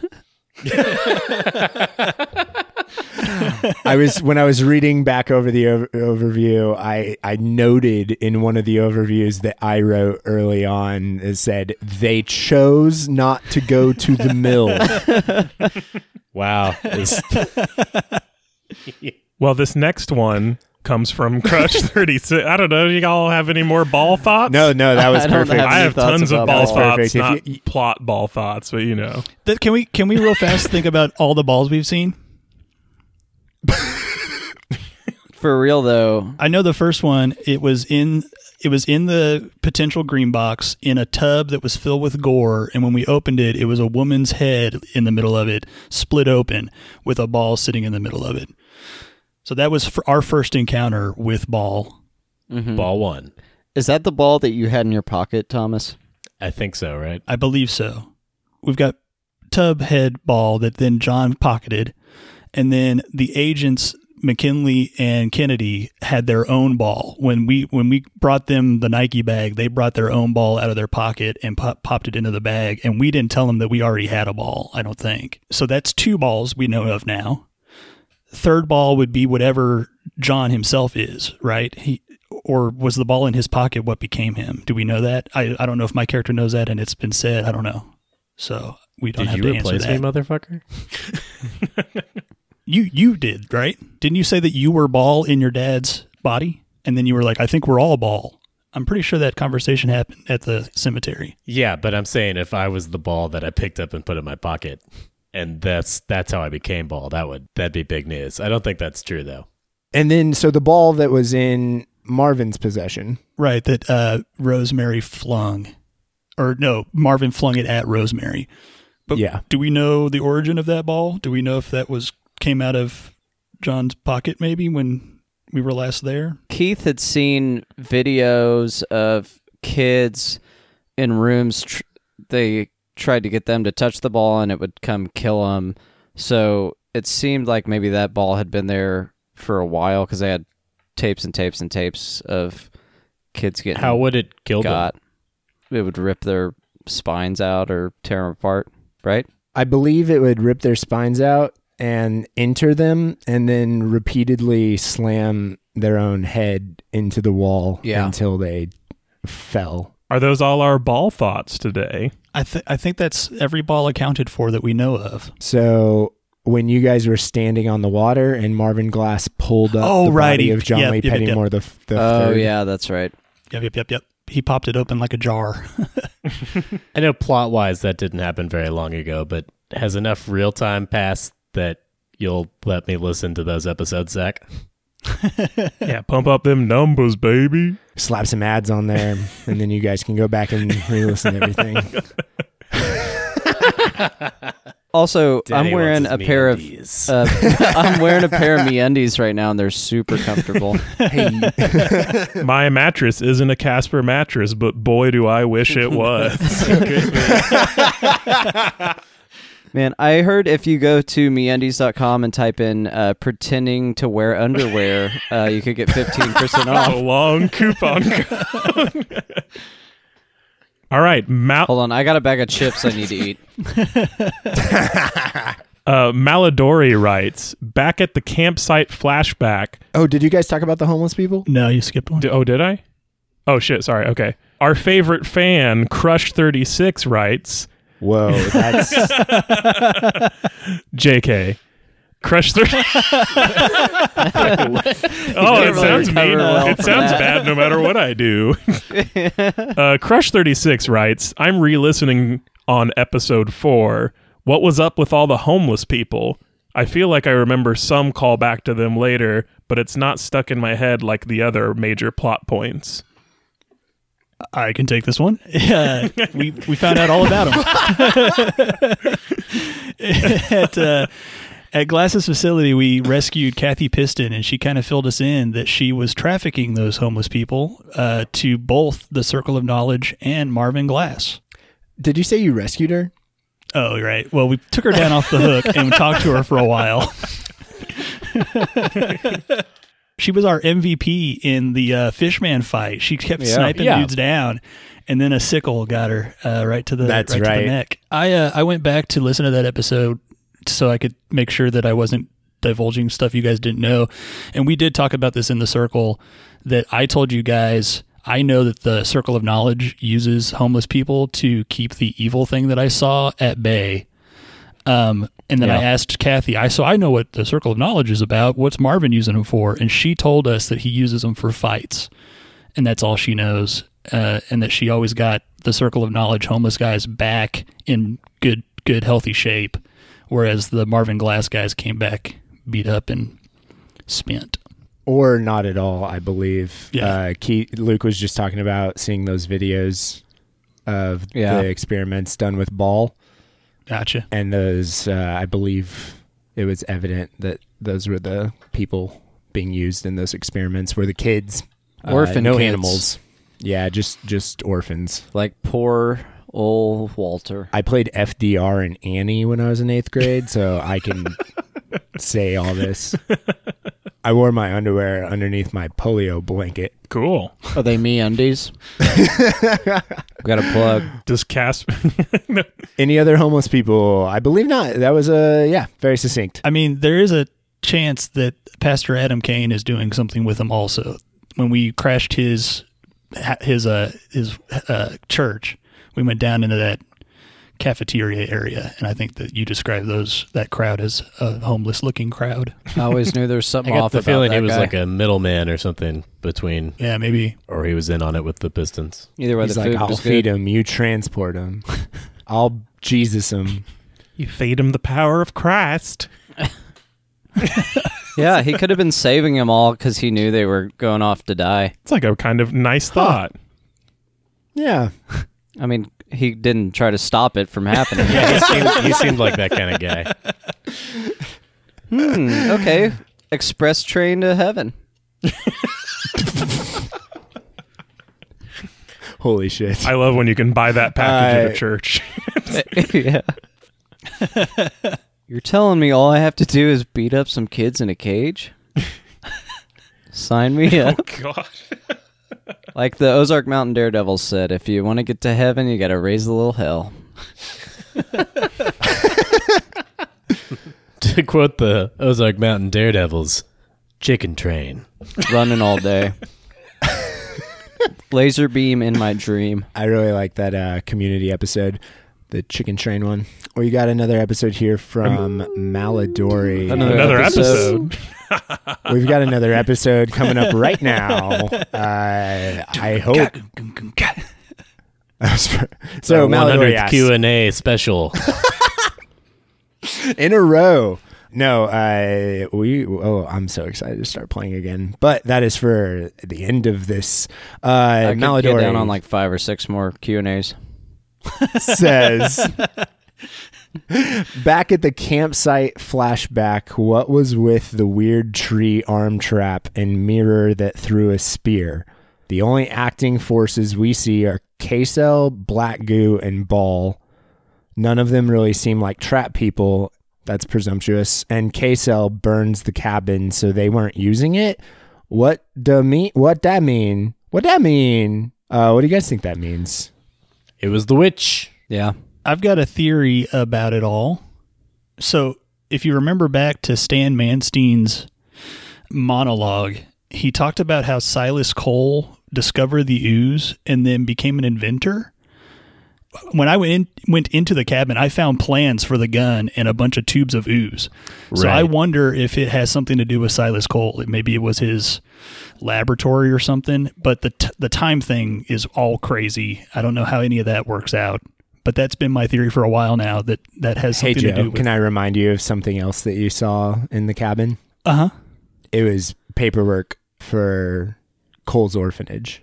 I was when I was reading back over the over- overview, I, I noted in one of the overviews that I wrote early on, it said, they chose not to go to the mill. Wow. Well, this next one comes from Crush thirty-six. I don't know. Do you all have any more Ball thoughts? No, no, that was I perfect. Have I have tons of Ball, ball thoughts, not you, plot Ball thoughts, but you know. Th- can we can we real fast think about all the Balls we've seen? For real though. I know the first one, it was in it was in the potential green box in a tub that was filled with gore, and when we opened it, it was a woman's head in the middle of it, split open with a ball sitting in the middle of it. So that was for our first encounter with Ball. Mm-hmm. Ball one. Is that the ball that you had in your pocket, Thomas? I think so, right? I believe so. We've got tub head ball that then John pocketed. And then the agents, McKinley and Kennedy, had their own ball. When we when we brought them the Nike bag, they brought their own ball out of their pocket and pop, popped it into the bag. And we didn't tell them that we already had a ball, I don't think. So that's two balls we know of now. Third ball would be whatever John himself is, right? He or was the ball in his pocket what became him? Do we know that? I, I don't know if my character knows that, and it's been said. I don't know. So we don't did have to answer that. Did you replace me, motherfucker? you you did, right? Didn't you say that you were Ball in your dad's body? And then you were like, I think we're all Ball. I'm pretty sure that conversation happened at the cemetery. Yeah, but I'm saying if I was the ball that I picked up and put in my pocket... And that's that's how I became Ball. That would that'd be big news. I don't think that's true though. And then so the ball that was in Marvin's possession, right? That uh, Rosemary flung, or no, Marvin flung it at Rosemary. But yeah, do we know the origin of that ball? Do we know if that was came out of John's pocket maybe when we were last there? Keith had seen videos of kids in rooms. Tr- they. tried to get them to touch the ball and it would come kill them. So it seemed like maybe that ball had been there for a while because they had tapes and tapes and tapes of kids getting How would it kill got. them? It would rip their spines out or tear them apart, right? I believe it would rip their spines out and enter them and then repeatedly slam their own head into the wall yeah. until they fell. Are those all our ball thoughts today? I, th- I think that's every ball accounted for that we know of. So when you guys were standing on the water and Marvin Glass pulled up oh, the righty. body of John yep, Lee yep, Pettymore yep. the, f- the Oh, third. yeah, that's right. Yep, yep, yep, yep. He popped it open like a jar. I know plot-wise that didn't happen very long ago, but has enough real time passed that you'll let me listen to those episodes, Zach? Yeah, pump up them numbers, baby. Slap some ads on there, and then you guys can go back and re-listen to everything. Also, Daddy I'm wearing a pair of uh, I'm wearing a pair of MeUndies right now, and they're super comfortable. Hey. My mattress isn't a Casper mattress, but boy, do I wish it was. Man, I heard if you go to MeUndies dot com and type in uh, pretending to wear underwear, uh, you could get fifteen percent off. A long coupon code. All right. Mal- Hold on. I got a bag of chips I need to eat. uh, Malidori writes, back at the campsite flashback. Oh, did you guys talk about the homeless people? No, you skipped one. D- oh, did I? Oh, shit. Sorry. Okay. Our favorite fan, Crush thirty-six, writes... Whoa, that's J K. Crush through. Oh, it sounds mean. Well it sounds that. Bad no matter what I do. uh, Crush thirty-six writes, I'm re-listening on episode four. What was up with all the homeless people? I feel like I remember some call back to them later, but it's not stuck in my head like the other major plot points. I can take this one. Uh, we we found out all about him. at, uh, at Glass's facility, we rescued Kathy Piston, and she kind of filled us in that she was trafficking those homeless people uh, to both the Circle of Knowledge and Marvin Glass. Did you say you rescued her? Oh, right. Well, we took her down off the hook and we talked to her for a while. She was our M V P in the uh, fishman fight. She kept yeah. sniping yeah. dudes down, and then a sickle got her uh, right to the That's right, right. to the neck. I uh, I went back to listen to that episode so I could make sure that I wasn't divulging stuff you guys didn't know. And we did talk about this in the circle that I told you guys. I know that the Circle of Knowledge uses homeless people to keep the evil thing that I saw at bay. Um, and then yeah. I asked Kathy, I so I know what the Circle of Knowledge is about. What's Marvin using them for? And she told us that he uses them for fights, and that's all she knows. Uh, and that she always got the Circle of Knowledge homeless guys back in good, good, healthy shape, whereas the Marvin Glass guys came back beat up and spent. Or not at all, I believe. Yeah. Uh, Keith, Luke was just talking about seeing those videos of yeah. the experiments done with Ball. Gotcha. And those, uh, I believe it was evident that those were the people being used in those experiments were the kids. Orphan uh, no kids. Animals. Yeah, just, just orphans. Like poor old Walter. I played F D R and Annie when I was in eighth grade, so I can say all this. I wore my underwear underneath my polio blanket. Cool. Are they MeUndies? Got a plug. Does Casper... No. Any other homeless people? I believe not. That was, uh, yeah, very succinct. I mean, there is a chance that Pastor Adam Kane is doing something with them also. When we crashed his his uh, his uh, church, we went down into that cafeteria area, and I think that you described those that crowd as a homeless-looking crowd. I always knew there was something off about that guy. I got the feeling he was guy. like a middleman or something between. Yeah, maybe. Or he was in on it with the Pistons. Either way, he's the like, food I'll was feed good. him, you transport him, I'll Jesus him. You feed him the power of Christ. Yeah, he could have been saving them all because he knew they were going off to die. It's like a kind of nice thought. Huh. Yeah. I mean, he didn't try to stop it from happening. Yeah, he seemed, he seemed like that kind of guy. Hmm, okay. Express train to heaven. Holy shit. I love when you can buy that package uh, at a church. Yeah. You're telling me all I have to do is beat up some kids in a cage? Sign me up. Oh, God. Like the Ozark Mountain Daredevils said, if you want to get to heaven, you got to raise a little hell. To quote the Ozark Mountain Daredevils, chicken train. Running all day. Laser beam in my dream. I really like that uh, community episode, the chicken train one. Or you got another episode here from Malidori. Another, another episode. episode. We've got another episode coming up right now. Uh, I hope. So Malidori asks. one hundredth Q and A special. in a row. No, uh, we, oh, I'm so excited to start playing again, but that is for the end of this. Uh, I could get down on like five or six more Q and A's. Says, back at the campsite flashback, what was with the weird tree arm trap and mirror that threw a spear? The only acting forces we see are K-Cell, Black Goo, and Ball. None of them really seem like trap people. That's presumptuous. And K-Cell burns the cabin, so they weren't using it. What do me- What that mean? What that mean? Uh, what do you guys think that means? It was the witch. Yeah. I've got a theory about it all. So if you remember back to Stan Manstein's monologue, he talked about how Silas Cole discovered the ooze and then became an inventor. When I went in, went into the cabin, I found plans for the gun and a bunch of tubes of ooze. Right. So I wonder if it has something to do with Silas Cole. It, maybe it was his laboratory or something, but the t- the time thing is all crazy. I don't know how any of that works out, but that's been my theory for a while now, that that has something hey, Joe, to do with... Can I remind you of something else that you saw in the cabin? Uh-huh. It was paperwork for Cole's orphanage.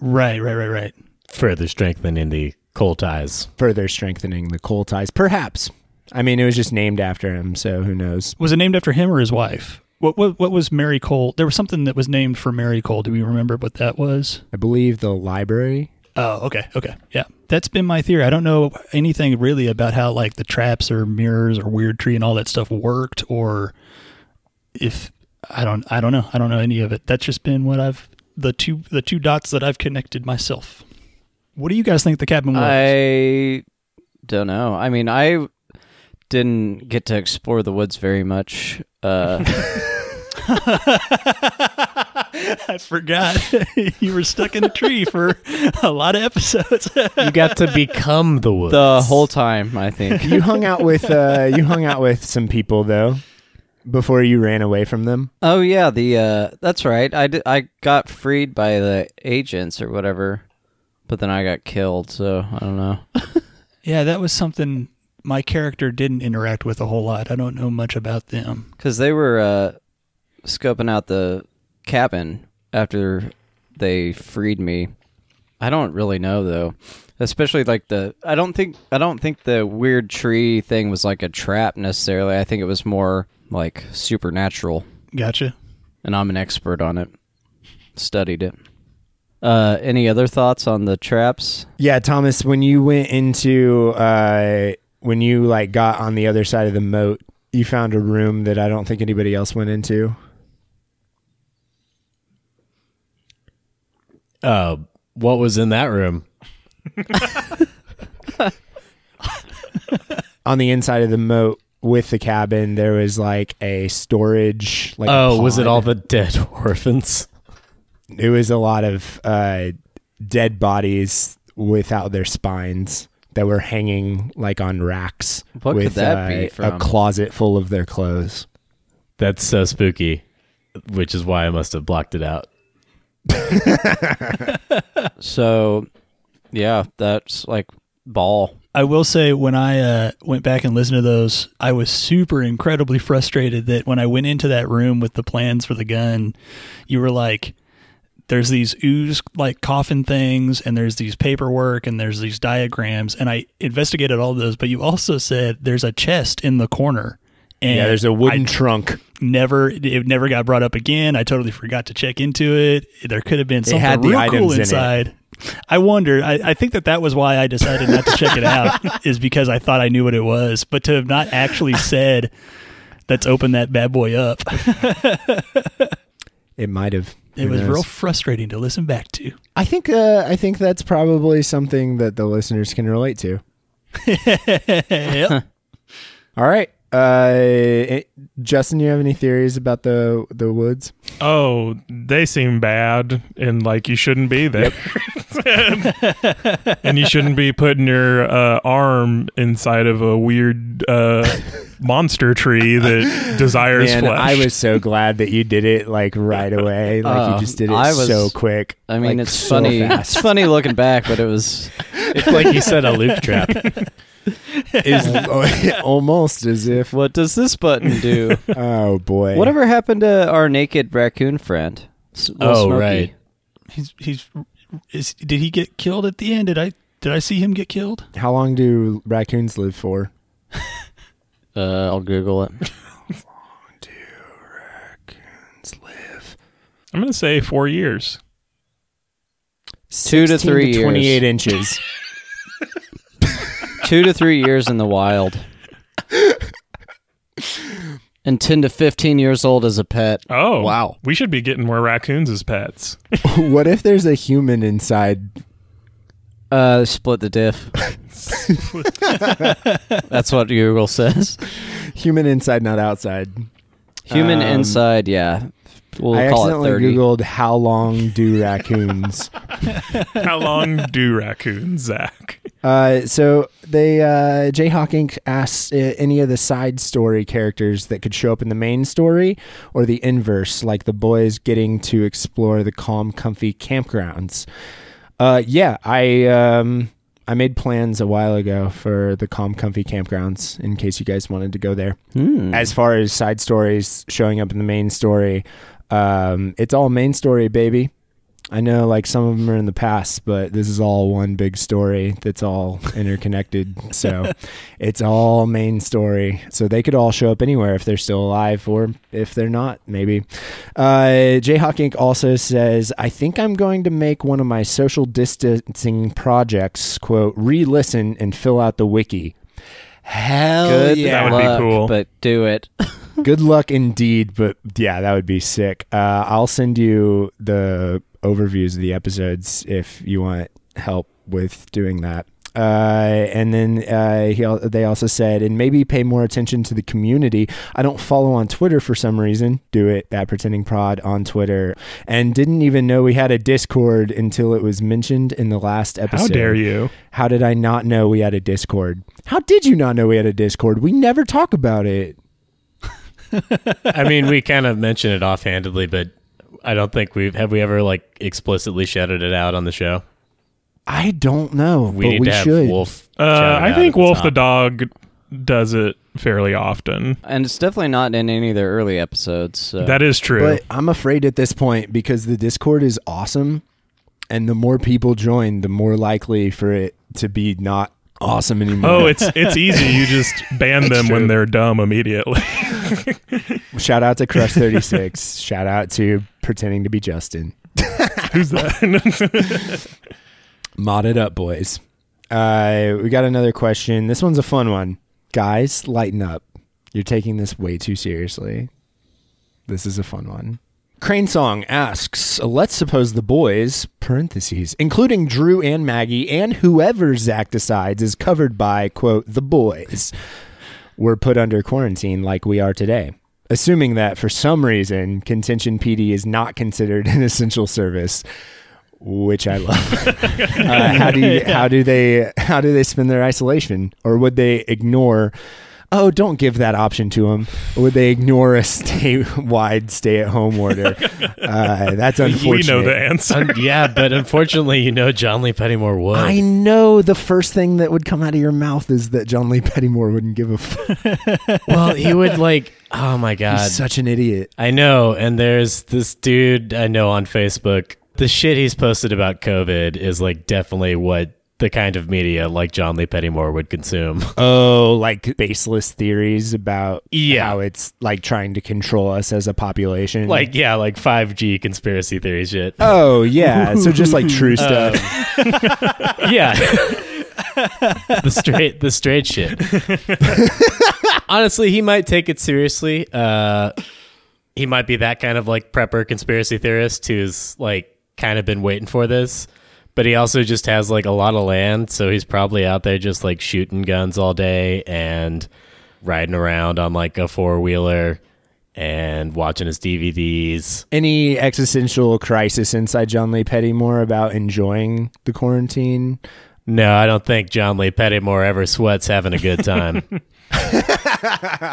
Right, right, right, right. Further strengthening the Cole ties. Further strengthening the Cole ties, perhaps. I mean, it was just named after him, so who knows? Was it named after him or his wife? What what, what was Mary Cole? There was something that was named for Mary Cole. Do we remember what that was? I believe the library. Oh, okay, okay, yeah. That's been my theory. I don't know anything really about how like the traps or mirrors or weird tree and all that stuff worked, or if I don't, I don't know. I don't know any of it. That's just been what I've the two the two dots that I've connected myself. What do you guys think the cabin was? I don't know. I mean, I didn't get to explore the woods very much. Uh, I forgot. You were stuck in a tree for a lot of episodes. You got to become the woods the whole time. I think you hung out with uh, you hung out with some people though before you ran away from them. Oh yeah, the uh, that's right. I, did, I got freed by the agents or whatever. But then I got killed, so I don't know. Yeah, that was something my character didn't interact with a whole lot. I don't know much about them. Because they were uh, scoping out the cabin after they freed me. I don't really know, though. Especially like the... I don't think I don't think the weird tree thing was like a trap necessarily. I think it was more like supernatural. Gotcha. And I'm an expert on it. Studied it. Uh, any other thoughts on the traps? Yeah, Thomas, when you went into, uh, when you like got on the other side of the moat, you found a room that I don't think anybody else went into. Uh, what was in that room? On the inside of the moat with the cabin, there was like a storage. Like oh, a was it all the dead orphans? It was a lot of uh, dead bodies without their spines that were hanging like on racks what with could that uh, be from? A closet full of their clothes. That's so spooky, which is why I must have blocked it out. So, yeah, that's like Ball. I will say when I uh, went back and listened to those, I was super incredibly frustrated that when I went into that room with the plans for the gun, you were like... There's these ooze like coffin things and there's these paperwork and there's these diagrams. And I investigated all of those, but you also said there's a chest in the corner. And yeah, there's a wooden I trunk. Never, it never got brought up again. I totally forgot to check into it. There could have been something had the real cool inside. In I wondered, I, I think that that was why I decided not to check it out is because I thought I knew what it was, but to have not actually said, let's open that bad boy up. It might have. It was real frustrating to listen back to. I think uh, I think that's probably something that the listeners can relate to. Yep. All right. Uh, it, Justin, you have any theories about the the woods? Oh, they seem bad and like you shouldn't be there. Yep. And you shouldn't be putting your uh, arm inside of a weird uh, monster tree that desires Man, flesh. I was so glad that you did it like right away. Like uh, you just did it was, so quick. I mean, like, it's so funny. Fast. It's funny looking back, but it was... It's like you said, a loop trap. is uh, almost as if... What does this button do? Oh, boy. Whatever happened to our naked raccoon friend? Little oh, Smokey. Right. He's... he's is, did he get killed at the end? Did I did I see him get killed? How long do raccoons live for? uh, I'll Google it. How long do raccoons live? I'm going to say four years. Two to three to years. twenty-eight inches. Two to three years in the wild. And ten to fifteen years old as a pet. Oh, wow. We should be getting more raccoons as pets. What if there's a human inside? Uh, split the diff. Split. That's what Google says. Human inside, not outside. Human um, inside, yeah. We'll I call accidentally it thirty. Googled how long do raccoons. How long do raccoons, Zach? Uh, so they uh, Jayhawk Incorporated asks uh, any of the side story characters that could show up in the main story, or the inverse, like the boys getting to explore the calm, comfy campgrounds. Uh, yeah, I um, I made plans a while ago for the calm, comfy campgrounds in case you guys wanted to go there. Hmm. As far as side stories showing up in the main story. Um, it's all main story, baby. I know, like, some of them are in the past, but this is all one big story that's all interconnected. So it's all main story. So they could all show up anywhere if they're still alive, or if they're not, maybe. Uh, Jayhawk Incorporated also says, I think I'm going to make one of my social distancing projects, quote, re-listen and fill out the wiki. Hell Good yeah. That would luck, be cool. But do it. Good luck indeed, but yeah, that would be sick. Uh, I'll send you the overviews of the episodes if you want help with doing that. Uh, and then uh, he, they also said, and maybe pay more attention to the community. I don't follow on Twitter for some reason. Do it at Pretending Prod on Twitter. And didn't even know we had a Discord until it was mentioned in the last episode. How dare you? How did I not know we had a Discord? How did you not know we had a Discord? We never talk about it. I mean, we kind of mention it offhandedly, but I don't think we've have we ever like explicitly shouted it out on the show. I don't know. We but need we to have should. Wolf. Uh, I think Wolf the Dog does it fairly often, and it's definitely not in any of their early episodes. So. That is true. But I'm afraid at this point because the Discord is awesome, and the more people join, the more likely for it to be not awesome anymore. Oh, it's it's easy. You just ban them true. When they're dumb immediately. Shout out to Crush thirty-six. Shout out to Pretending to Be Justin. Who's that? Mod it up, boys. Uh, we got another question. This one's a fun one. Guys, lighten up. You're taking this way too seriously. This is a fun one. Crane Song asks, let's suppose the boys, parentheses, including Drew and Maggie and whoever Zach decides is covered by, quote, the boys, were put under quarantine like we are today. Assuming that, for some reason, Contention P D is not considered an essential service, which I love. uh, how do you, how do they how do they spend their isolation? Or would they ignore... Oh, don't give that option to them. Or would they ignore a statewide stay-at-home order? Uh, that's unfortunate. We know the answer. um, yeah, but unfortunately, you know John Lee Pettymore would. I know the first thing that would come out of your mouth is that John Lee Pettymore wouldn't give a fuck. Well, he would like... Oh, my God. He's such an idiot. I know, and there's this dude I know on Facebook. The shit he's posted about COVID is like definitely what the kind of media like John Lee Pettymore would consume. Oh, like baseless theories about yeah. how it's like trying to control us as a population. Like, yeah, like five G conspiracy theory shit. Oh, yeah. So just like true stuff. Um, yeah. the straight, the straight shit. Honestly, he might take it seriously. Uh, he might be that kind of like prepper conspiracy theorist who's like kind of been waiting for this. But he also just has, like, a lot of land, so he's probably out there just, like, shooting guns all day and riding around on, like, a four-wheeler and watching his D V Ds. Any existential crisis inside John Lee Pettymore about enjoying the quarantine? No, I don't think John Lee Pettymore ever sweats having a good time.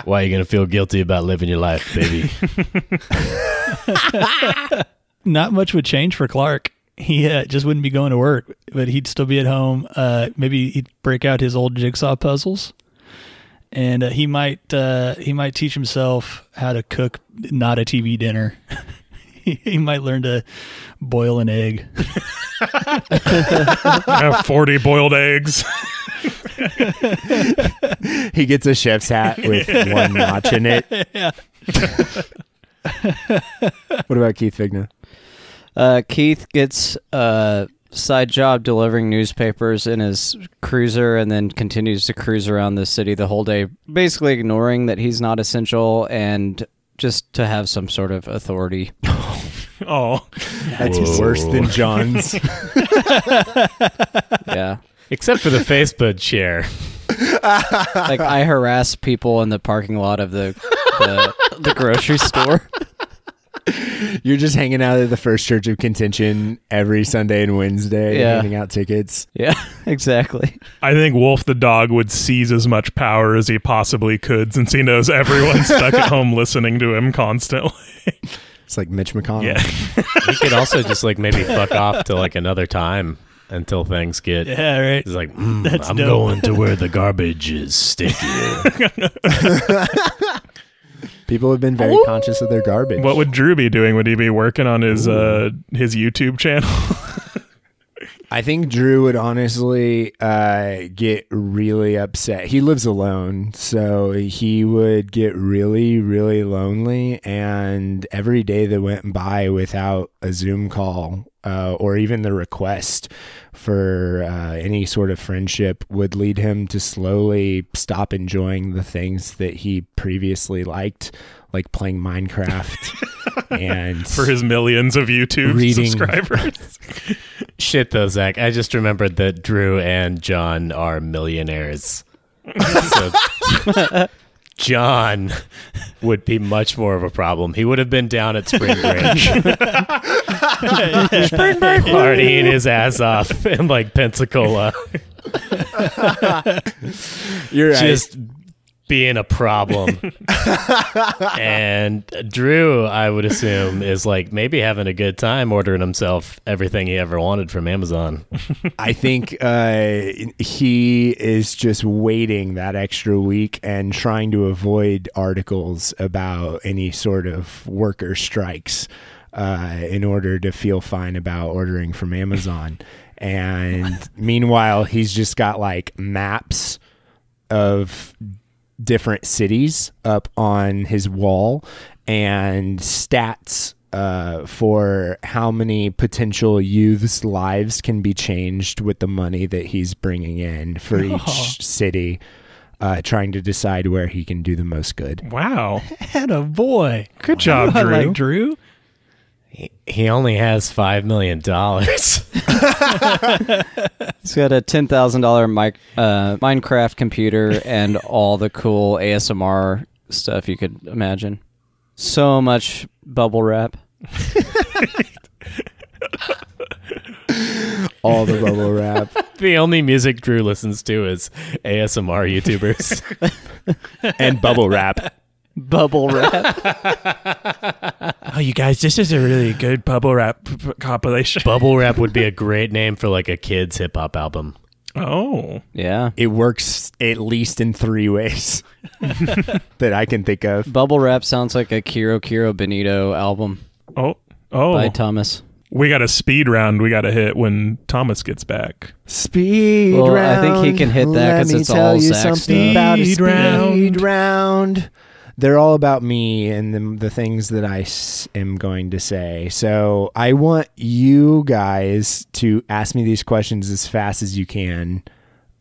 Why are you going to feel guilty about living your life, baby? Not much would change for Clark. he uh, just wouldn't be going to work, but he'd still be at home. Uh, maybe he'd break out his old jigsaw puzzles, and uh, he might uh, he might teach himself how to cook not a T V dinner. He might learn to boil an egg. I have forty boiled eggs. He gets a chef's hat with one notch in it. Yeah. What about Keith Vigna? Uh, Keith gets a side job delivering newspapers in his cruiser, and then continues to cruise around the city the whole day, basically ignoring that he's not essential and just to have some sort of authority. Oh, that's Whoa. worse than John's. Yeah. Except for the Facebook share. Like, I harass people in the parking lot of the the, the grocery store. You're just hanging out at the First Church of Contention every Sunday and Wednesday, yeah. handing out tickets. Yeah, exactly. I think Wolf the Dog would seize as much power as he possibly could, since he knows everyone's stuck at home listening to him constantly. It's like Mitch McConnell. Yeah. He could also just like maybe fuck off to like another time until things get... Yeah, right. He's like, mm, I'm dope. going to where the garbage is stickier. People have been very Ooh. conscious of their garbage. What would Drew be doing? Would he be working on his uh, his YouTube channel? I think Drew would honestly uh, get really upset. He lives alone, so he would get really, really lonely. And every day that went by without a Zoom call uh, or even the request for uh, any sort of friendship would lead him to slowly stop enjoying the things that he previously liked, like playing Minecraft and for his millions of YouTube reading. subscribers. Shit though, Zach, I just remembered that Drew and John are millionaires. So John would be much more of a problem. He would have been down at spring break. Spring break partying his ass off in like Pensacola. You're right. Just being a problem. And Drew, I would assume, is like maybe having a good time ordering himself everything he ever wanted from Amazon. I think uh, he is just waiting that extra week and trying to avoid articles about any sort of worker strikes uh, in order to feel fine about ordering from Amazon. And meanwhile, he's just got like maps of different cities up on his wall and stats uh, for how many potential youths' lives can be changed with the money that he's bringing in for oh. each city, uh, trying to decide where he can do the most good. Wow. Atta boy. Good job, wow. Drew. I like Drew. He, he only has five million dollars. He's got a ten thousand dollars mic, uh, Minecraft computer and all the cool A S M R stuff you could imagine. So much bubble wrap. All the bubble wrap. The only music Drew listens to is A S M R YouTubers. And bubble wrap. Bubble wrap. Oh, you guys, this is a really good bubble wrap p- p- compilation. Bubble wrap would be a great name for like a kids hip hop album. Oh, yeah, it works at least in three ways that I can think of. Bubble wrap sounds like a Kiro Kiro Benito album. Oh, oh, by Thomas. We got a speed round. We got to hit when Thomas gets back. Speed well, round. I think he can hit that because it's all Zach stuff. About a speed round. Speed round. They're all about me and the, the things that I s- am going to say. So I want you guys to ask me these questions as fast as you can.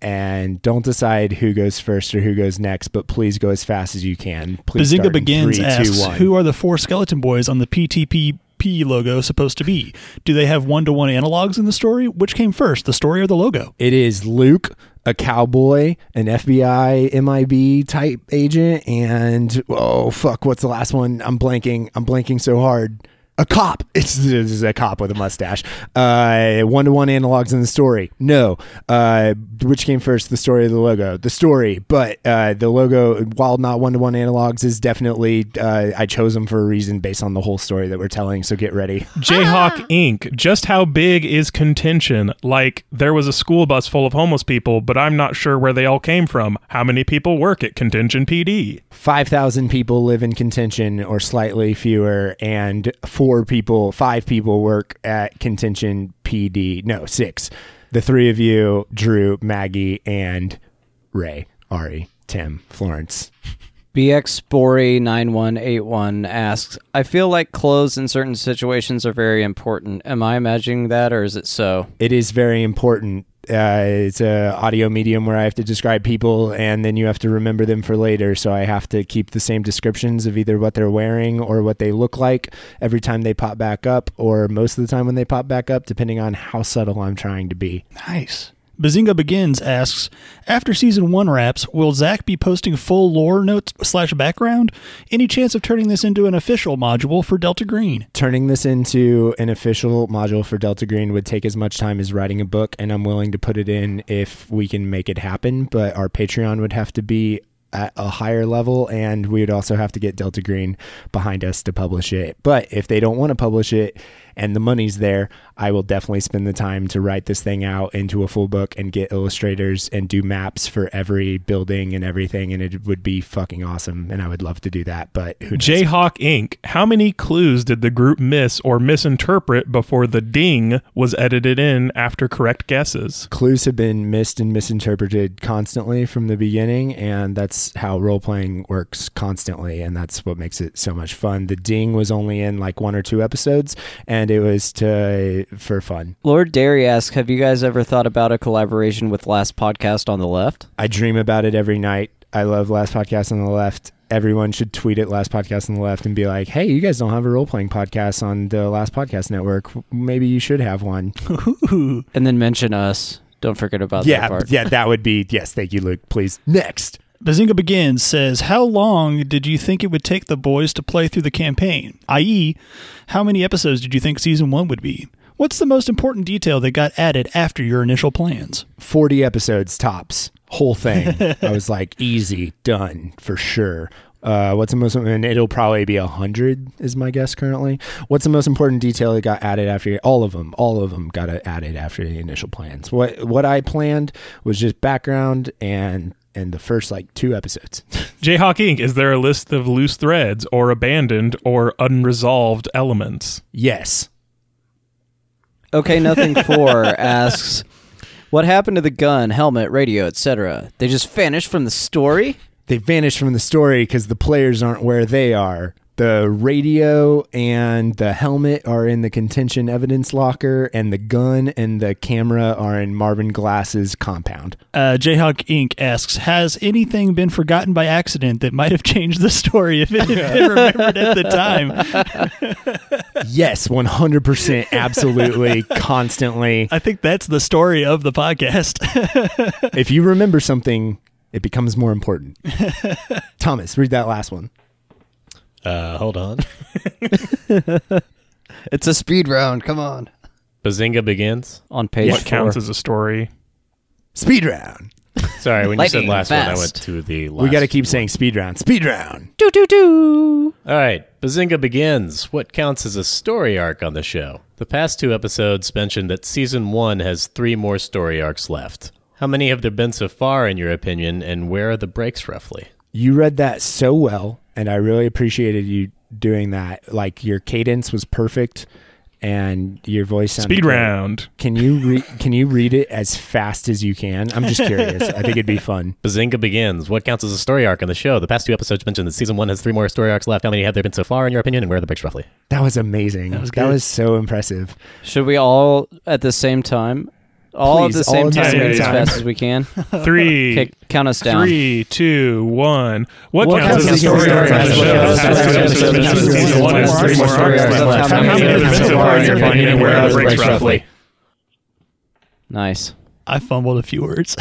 And don't decide who goes first or who goes next, but please go as fast as you can. Please Bazinga Begins three, asks, two, who are the four skeleton boys on the P T P P logo supposed to be? Do they have one-to-one analogs in the story? Which came first, the story or the logo? It is Luke, a cowboy, an F B I, M I B type agent, and oh fuck, what's the last one? I'm blanking. I'm blanking so hard. a cop. It's, it's a cop with a mustache. Uh, one-to-one analogs in the story. No. Uh, which came first, the story or the logo? The story. But uh, the logo, while not one-to-one analogs, is definitely, uh, I chose them for a reason based on the whole story that we're telling, so get ready. Jayhawk ah! Incorporated. Just how big is Contention? Like, there was a school bus full of homeless people, but I'm not sure where they all came from. How many people work at Contention P D? five thousand people live in Contention, or slightly fewer, and four people, five people work at Contention P D. No, six. The three of you, Drew, Maggie, and Ray, Ari, Tim, Florence. B X Bori nine one eight one asks, I feel like clothes in certain situations are very important. Am I imagining that, or is it so? It is very important. Uh, it's an audio medium where I have to describe people, and then you have to remember them for later, so I have to keep the same descriptions of either what they're wearing or what they look like every time they pop back up, or most of the time when they pop back up, depending on how subtle I'm trying to be. Nice. Bazinga Begins asks, after season one wraps, will Zach be posting full lore notes slash background? Any chance of turning this into an official module for Delta Green? Turning this into an official module for Delta Green would take as much time as writing a book, and I'm willing to put it in if we can make it happen, but our Patreon would have to be at a higher level, and we would also have to get Delta Green behind us to publish it. But if they don't want to publish it and the money's there, I will definitely spend the time to write this thing out into a full book and get illustrators and do maps for every building and everything, and it would be fucking awesome, and I would love to do that, but who knows? Jayhawk Incorporated. How many clues did the group miss or misinterpret before the ding was edited in after correct guesses? Clues have been missed and misinterpreted constantly from the beginning, and that's how role-playing works constantly, and that's what makes it so much fun. The ding was only in like one or two episodes, and it was to for fun. Lord Derry asks, have you guys ever thought about a collaboration with Last Podcast on the Left? I dream about it every night. I love Last Podcast on the Left. Everyone should tweet at Last Podcast on the Left and be like, hey, you guys don't have a role-playing podcast on the Last Podcast Network. Maybe you should have one. And then mention us. Don't forget about yeah, that part. Yeah, that would be, yes, thank you, Luke, please. Next. Bazinga Begins says, how long did you think it would take the boys to play through the campaign? that is, how many episodes did you think season one would be? What's the most important detail that got added after your initial plans? forty episodes tops, whole thing. I was like, easy, done, for sure. Uh, what's the most, and it'll probably be a hundred is my guess currently. What's the most important detail that got added after all of them, all of them got added after the initial plans. What, what I planned was just background and in the first like two episodes. Jayhawk Incorporated, is there a list of loose threads or abandoned or unresolved elements? Yes. Okay, Nothing Four asks, what happened to the gun, helmet, radio, et cetera? They just vanished from the story? They vanished from the story because the players aren't where they are. The radio and the helmet are in the Contention evidence locker, and the gun and the camera are in Marvin Glass's compound. Uh, Jayhawk Incorporated asks, has anything been forgotten by accident that might have changed the story if it had been remembered at the time? Yes, one hundred percent, absolutely, constantly. I think that's the story of the podcast. If you remember something, it becomes more important. Thomas, read that last one. Uh, hold on. It's a speed round. Come on. Bazinga Begins. On page What four. Counts as a story? Speed round. Sorry, when you said last fast. One, I went to the last. We got to keep one. Saying speed round. Speed round. Do, do, do. All right. Bazinga Begins. What counts as a story arc on the show? The past two episodes mentioned that season one has three more story arcs left. How many have there been so far, in your opinion, and where are the breaks roughly? You read that so well, and I really appreciated you doing that. Like, your cadence was perfect, and your voice sounded Speed great. Round. Can you, re- can you read it as fast as you can? I'm just curious. I think it'd be fun. Bazinga Begins. What counts as a story arc on the show? The past two episodes mentioned that season one has three more story arcs left. How many have there been so far, in your opinion, and where are the breaks roughly? That was amazing. That was, that was so impressive. Should we all, at the same time, all Please, at the same all time, time as fast as we can. Three. Okay, count us down. Three, two, one. What, what counts as a story arc? Season one has three more arcs left. How many have there been so far, in your opinion, and where are the breaks roughly? Nice. I fumbled a few words.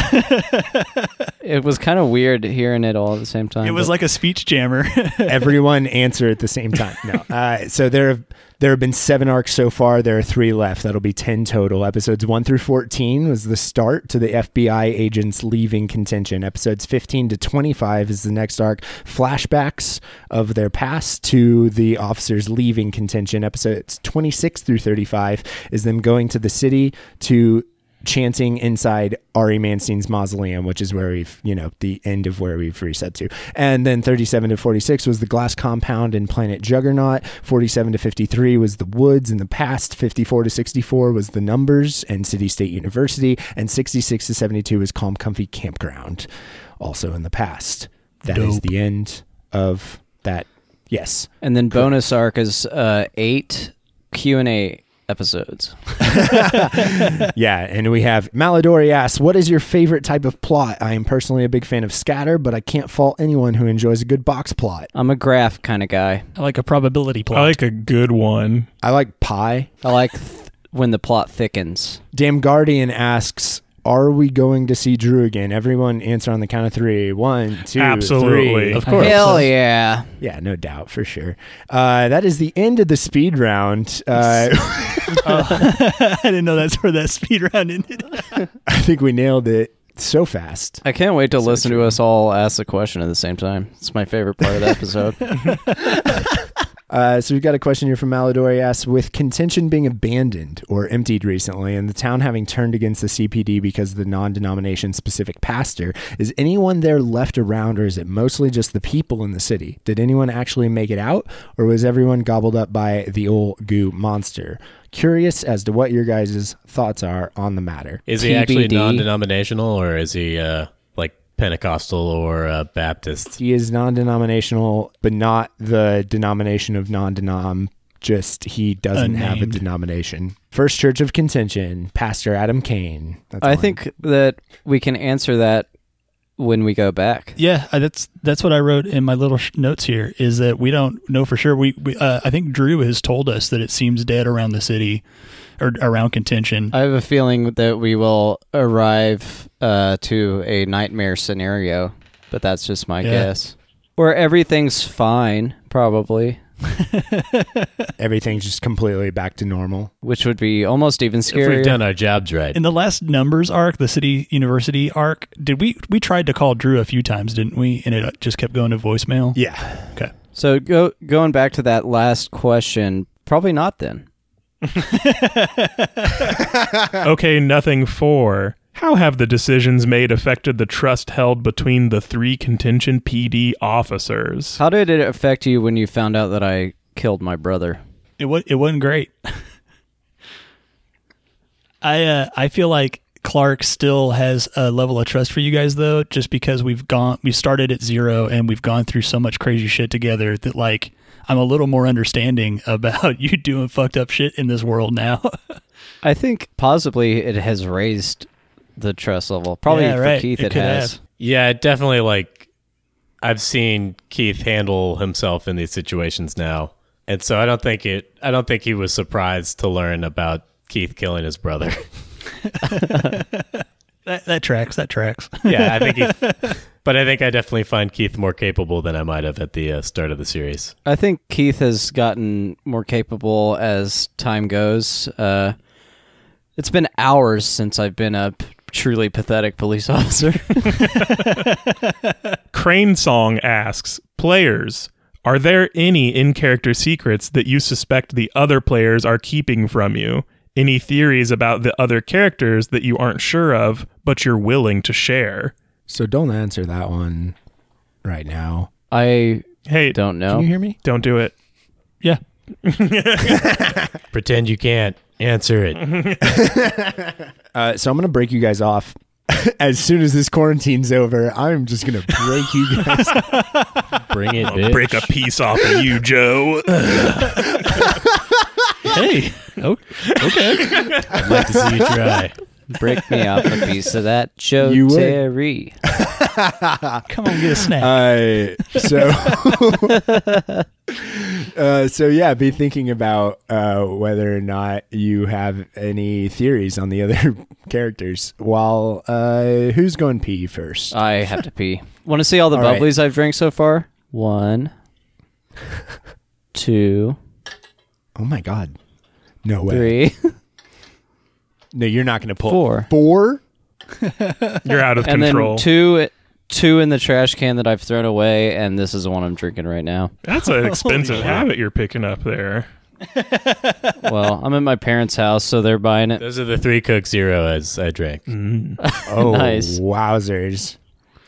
It was kind of weird hearing it all at the same time. It was like a speech jammer. Everyone answer at the same time. No. Uh, so there have, there have been seven arcs so far. There are three left. That'll be ten total. Episodes one through fourteen was the start to the F B I agents leaving Contention. Episodes fifteen to twenty-five is the next arc. Flashbacks of their past to the officers leaving Contention. Episodes twenty-six through thirty-five is them going to the city to... chanting inside Ari Manstein's mausoleum, which is where we've, you know, the end of where we've reset to. And then thirty-seven to forty-six was the glass compound and planet Juggernaut. forty-seven to fifty-three was the woods in the past. fifty-four to sixty-four was the numbers and City State University. And sixty-six to seventy-two is Calm Comfy Campground, also in the past. That Dope. Is the end of that. Yes. And then Correct. Bonus arc is uh, eight Q and A episodes. Yeah, and we have Malidori asks, what is your favorite type of plot? I am personally a big fan of scatter, but I can't fault anyone who enjoys a good box plot. I'm a graph kind of guy. I like a probability plot. I like a good one. I like pie. I like th- when the plot thickens. Damn Guardian asks, are we going to see Drew again? Everyone answer on the count of three. One, two, Absolutely. Three. Of course. Hell yeah. Yeah, no doubt, for sure. Uh, that is the end of the speed round. Uh, uh, I didn't know that's where that speed round ended. I think we nailed it so fast. I can't wait to so listen true. to us all ask the question at the same time. It's my favorite part of the episode. Uh, so we've got a question here from Malidori asks, with Contention being abandoned or emptied recently and the town having turned against the C P D because of the non-denomination specific pastor, is anyone there left around, or is it mostly just the people in the city? Did anyone actually make it out, or was everyone gobbled up by the old goo monster? Curious as to what your guys' thoughts are on the matter. Is he P B D actually non-denominational, or is he uh, like Pentecostal or uh, Baptist? He is non-denominational, but not the denomination of non-denom, just he doesn't Unnamed. Have a denomination. First Church of Contention, Pastor Adam Kane. That's I one. Think that we can answer that when we go back. Yeah, that's that's what I wrote in my little sh- notes here, is that we don't know for sure. We, we uh, I think Drew has told us that it seems dead around the city, or around Contention. I have a feeling that we will arrive uh, to a nightmare scenario, but that's just my yeah. guess. Or everything's fine, probably. Everything's just completely back to normal, which would be almost even scarier. If we've done our jobs right. In the last numbers arc, the City University arc, did we we tried to call Drew a few times, didn't we? And it just kept going to voicemail. Yeah. Okay. So go going back to that last question, probably not then. Okay, nothing for. How have the decisions made affected the trust held between the three Contention P D officers? How did it affect you when you found out that I killed my brother? It was it wasn't great. I uh, I feel like Clark still has a level of trust for you guys though, just because we've gone we started at zero and we've gone through so much crazy shit together that like I'm a little more understanding about you doing fucked up shit in this world now. I think possibly it has raised the trust level. Probably yeah, for right. Keith it, it has. Have. Yeah, it definitely, like, I've seen Keith handle himself in these situations now. And so I don't think it I don't think he was surprised to learn about Keith killing his brother. that that tracks, that tracks. Yeah, I think he but I think I definitely find Keith more capable than I might have at the uh, start of the series. I think Keith has gotten more capable as time goes. Uh, it's been hours since I've been up truly pathetic police officer. Crane Song asks, players, are there any in-character secrets that you suspect the other players are keeping from you? Any theories about the other characters that you aren't sure of, but you're willing to share? So don't answer that one right now. I hey, don't know. Can you hear me? Don't do it. Yeah. Pretend you can't. Answer it. uh, so I'm going to break you guys off. As soon as this quarantine's over, I'm just going to break you guys. Bring it, bitch. I'll break a piece off of you, Joe. Hey. Oh, okay. I'd like to see you try. Break me off a piece of that, Joe you Terry. Come on, get a snack. Uh, so, uh, so yeah, be thinking about uh, whether or not you have any theories on the other characters. While uh, who's going pee first? I have to pee. Want to see all the all bubblies right. I've drank so far? One, two. Oh my God! No way. Three. No, you're not going to pull four. Four? You're out of and control. And then two, two in the trash can that I've thrown away, and this is the one I'm drinking right now. That's an expensive Holy habit you're picking up there. Well, I'm at my parents' house, so they're buying it. Those are the three Coke Zeros I drank. Mm. Oh, nice. Wowzers.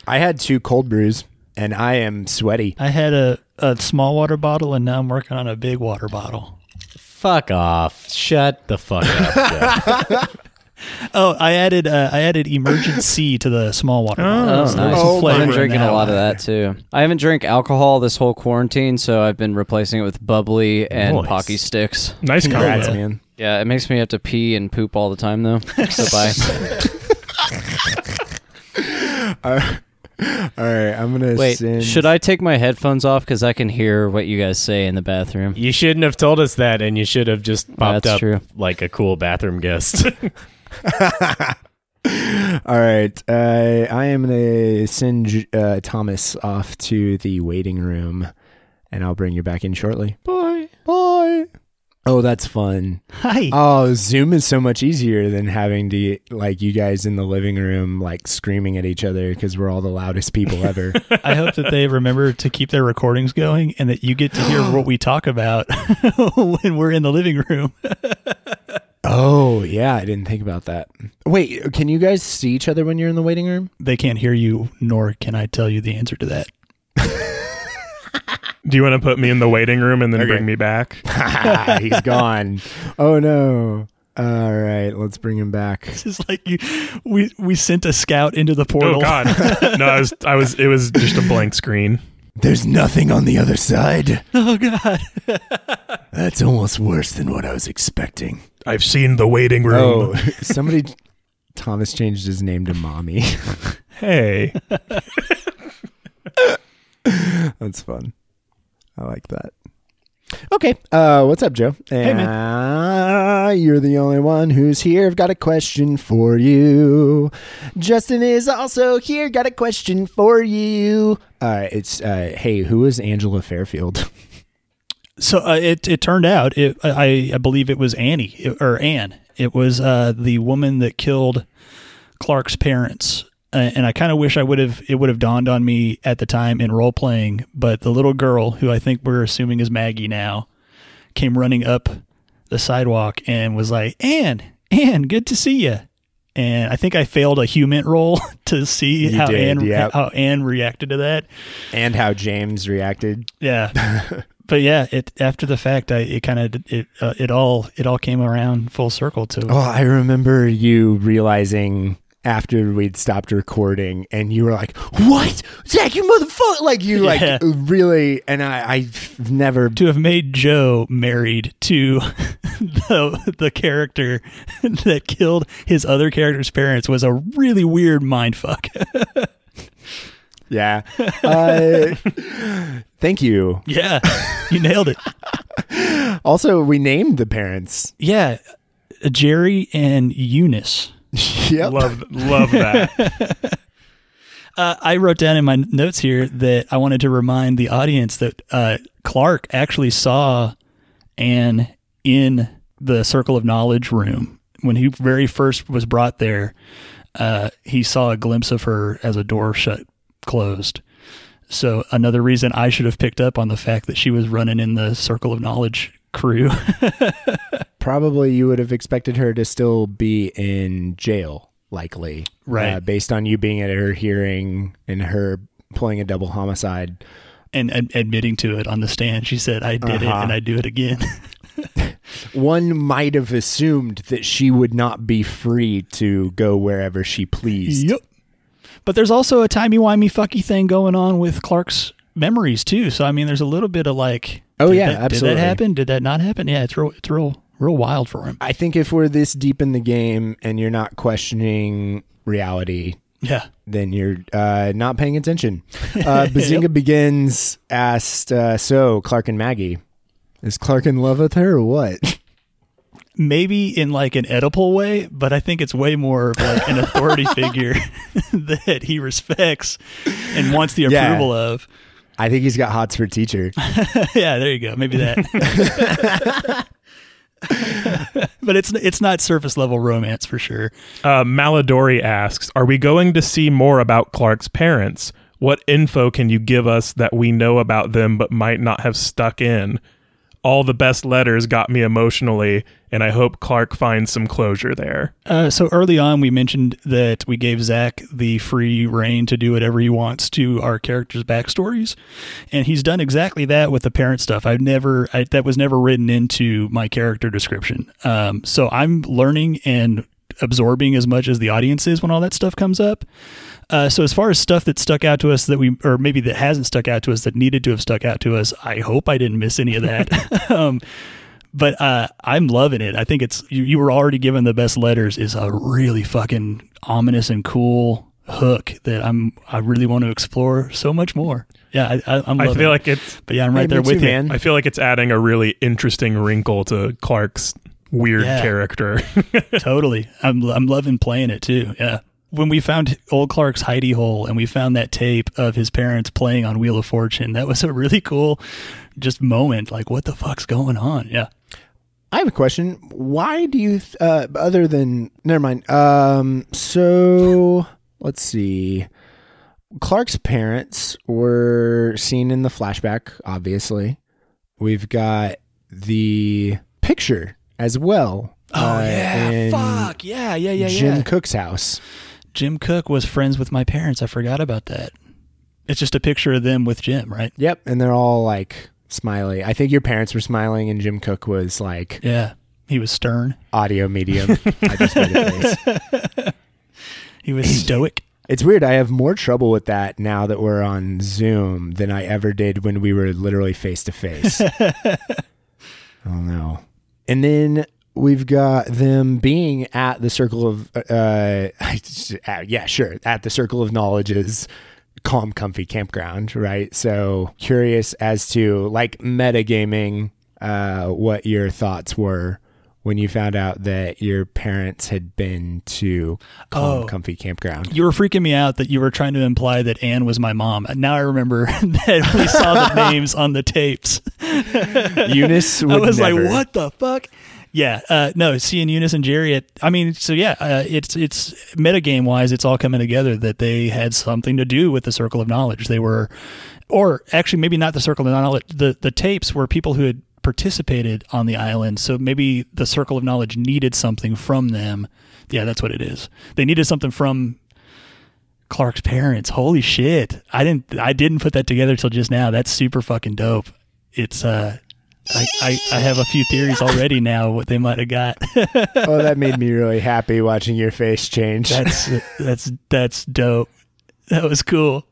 I had two cold brews, and I am sweaty. I had a, a small water bottle, and now I'm working on a big water bottle. Fuck off. Shut the fuck up. Oh, I added uh, I added emergency to the small water bottle. Oh, so nice. Oh, I've been drinking a lot of that, too. I haven't drank alcohol this whole quarantine, so I've been replacing it with bubbly and nice. Pocky sticks. Nice congrats, man. Yeah, it makes me have to pee and poop all the time, though. So bye. uh, all right, I'm going to Wait, send... should I take my headphones off? Because I can hear what you guys say in the bathroom. You shouldn't have told us that, and you should have just popped That's up true. Like a cool bathroom guest. All right, uh, I am going to send uh, Thomas off to the waiting room, and I'll bring you back in shortly. Bye. Bye. Oh, that's fun. Hi. Oh, Zoom is so much easier than having to, like, you guys in the living room, like, screaming at each other because we're all the loudest people ever. I hope that they remember to keep their recordings going and that you get to hear what we talk about when we're in the living room. Oh, yeah. I didn't think about that. Wait, can you guys see each other when you're in the waiting room? They can't hear you, nor can I tell you the answer to that. Do you want to put me in the waiting room and then okay. bring me back? He's gone. Oh, no. All right. Let's bring him back. This is like you. We, we sent a scout into the portal. Oh, God. No, I was, I was, it was just a blank screen. There's nothing on the other side. Oh, God. That's almost worse than what I was expecting. I've seen the waiting room. Oh, somebody, Thomas changed his name to Mommy. Hey. That's fun. I like that. Okay. Uh, what's up, Joe? Hey, man. Uh, you're the only one who's here. I've got a question for you. Justin is also here. Got a question for you. Uh, it's, uh, hey, who is Angela Fairfield? So uh, it, it turned out, it, I, I believe it was Annie it, or Anne. It was uh, the woman that killed Clark's parents. And I kind of wish I would have, it would have dawned on me at the time in role playing, but the little girl who I think we're assuming is Maggie now came running up the sidewalk and was like, Anne, Anne, good to see you. And I think I failed a human role to see you how did, Anne, yep. how Anne reacted to that. And how James reacted. Yeah. But yeah, it, after the fact, I, it kind of, it, uh, it all, it all came around full circle to. Oh, I remember you realizing after we'd stopped recording and you were like, what? Zach, you motherfucker. Like you yeah. like really. And I, I've never. To have made Joe married to the, the character that killed his other character's parents was a really weird mindfuck. Yeah. Uh, thank you. Yeah. You nailed it. Also, we named the parents. Yeah. Jerry and Eunice. Yep. Love, love that. uh, I wrote down in my notes here that I wanted to remind the audience that uh, Clark actually saw Anne in the Circle of Knowledge room. When he very first was brought there, uh, he saw a glimpse of her as a door shut closed. So another reason I should have picked up on the fact that she was running in the Circle of Knowledge crew. Probably you would have expected her to still be in jail, likely. Right. Uh, based on you being at her hearing and her pulling a double homicide. And, and admitting to it on the stand. She said, I did uh-huh. it and I do it again. One might have assumed that she would not be free to go wherever she pleased. Yep. But there's also a timey-wimey fucky thing going on with Clark's memories, too. So, I mean, there's a little bit of like... Oh, yeah, that, absolutely. Did that happen? Did that not happen? Yeah, it's real, it's real, real wild for him. I think if we're this deep in the game and you're not questioning reality, Yeah. Then you're uh, not paying attention. Uh, Bazinga yep. Begins asked, uh, so Clark and Maggie, is Clark in love with her or what? Maybe in like an Oedipal way, but I think it's way more of like an authority figure that he respects and wants the approval yeah. of. I think he's got hots for teacher. Yeah, there you go. Maybe that. But it's it's not surface level romance for sure. Uh, Malidori asks, are we going to see more about Clark's parents? What info can you give us that we know about them but might not have stuck in? All the best letters got me emotionally, and I hope Clark finds some closure there. Uh, so early on, we mentioned that we gave Zach the free reign to do whatever he wants to our characters' backstories, and he's done exactly that with the parent stuff. I've never I, that was never written into my character description. Um, so I'm learning and absorbing as much as the audience is when all that stuff comes up. Uh, so as far as stuff that stuck out to us that we, or maybe that hasn't stuck out to us that needed to have stuck out to us, I hope I didn't miss any of that. um, but uh, I'm loving it. I think it's, you, you were already given the best letters is a really fucking ominous and cool hook that I'm, I really want to explore so much more. Yeah. I, I, I'm loving I feel it. like it's, but yeah, I'm right there with too, you. Man. I feel like it's adding a really interesting wrinkle to Clark's weird yeah. character. Totally. I'm, I'm loving playing it too. Yeah. When we found Old Clark's hidey hole and we found that tape of his parents playing on Wheel of Fortune, that was a really cool just moment. Like, what the fuck's going on? Yeah. I have a question. Why do you, th- uh, other than, never mind. Um, so let's see. Clark's parents were seen in the flashback, obviously. We've got the picture as well. Oh, uh, yeah. Fuck. Yeah. Yeah. Yeah. Jim yeah. Cook's house. Jim Cook was friends with my parents. I forgot about that. It's just a picture of them with Jim, right? Yep. And they're all like smiley. I think your parents were smiling and Jim Cook was like... Yeah. He was stern. Audio medium. I just made a face. He was stoic. It's weird. I have more trouble with that now that we're on Zoom than I ever did when we were literally face to face. I don't know. And then... We've got them being at the Circle of, uh, yeah, sure, at the Circle of Knowledge's calm, comfy campground, right? So curious as to, like, metagaming, uh, what your thoughts were when you found out that your parents had been to calm, oh, comfy campground. You were freaking me out that you were trying to imply that Anne was my mom. Now I remember that we saw the names on the tapes. Eunice would I was never. Like, what the fuck? Yeah, uh, no, seeing Eunice and Jerry at, I mean, so yeah, uh, it's, it's metagame wise, it's all coming together that they had something to do with the Circle of Knowledge. They were, or actually maybe not the Circle of Knowledge, the, the tapes were people who had participated on the island. So maybe the Circle of Knowledge needed something from them. Yeah, that's what it is. They needed something from Clark's parents. Holy shit. I didn't, I didn't put that together till just now. That's super fucking dope. It's, uh, I, I, I have a few theories already now what they might have got. Oh, that made me really happy watching your face change. That's that's that's dope. That was cool.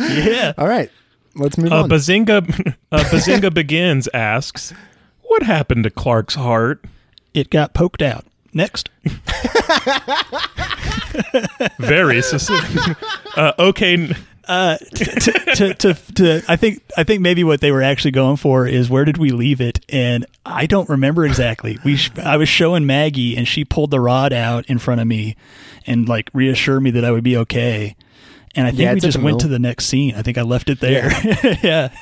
Yeah. All right. Let's move uh, on. Bazinga, uh, Bazinga Begins asks, what happened to Clark's heart? It got poked out. Next. Very succinct. Uh, okay. Uh, to, to, to, to, I think, I think maybe what they were actually going for is where did we leave it? And I don't remember exactly. We, sh- I was showing Maggie and she pulled the rod out in front of me and like reassured me that I would be okay. And I think yeah, we just went to the next scene. I think I left it there. Yeah. yeah.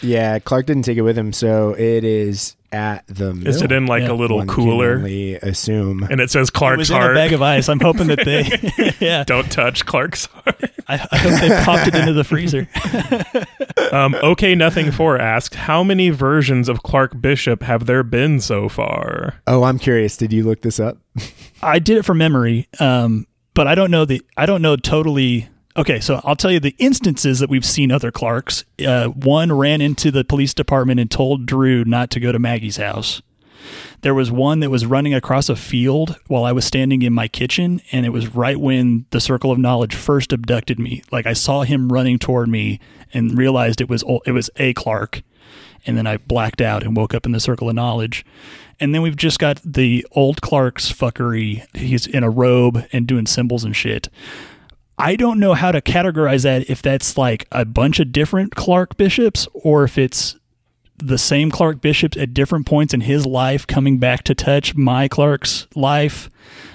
Yeah. Clark didn't take it with him. So it is at the mill. Is it in like yeah. a little One cooler? Can only assume. And it says Clark's it was in heart. A bag of ice. I'm hoping that they yeah. don't touch Clark's heart. I, I hope they popped it into the freezer. um, okay, Nothing Four asked, how many versions of Clark Bishop have there been so far? Oh, I'm curious. Did you look this up? I did it from memory, um, but I don't know the. I don't know totally. Okay, so I'll tell you the instances that we've seen other Clarks. Uh, one ran into the police department and told Drew not to go to Maggie's house. There was one that was running across a field while I was standing in my kitchen, and it was right when the Circle of Knowledge first abducted me. Like, I saw him running toward me and realized it was it was a Clark, and then I blacked out and woke up in the Circle of Knowledge. And then we've just got the Old Clark's fuckery. He's in a robe and doing symbols and shit. I don't know how to categorize that, if that's like a bunch of different Clark bishops or if it's the same Clark bishops at different points in his life coming back to touch my Clark's life.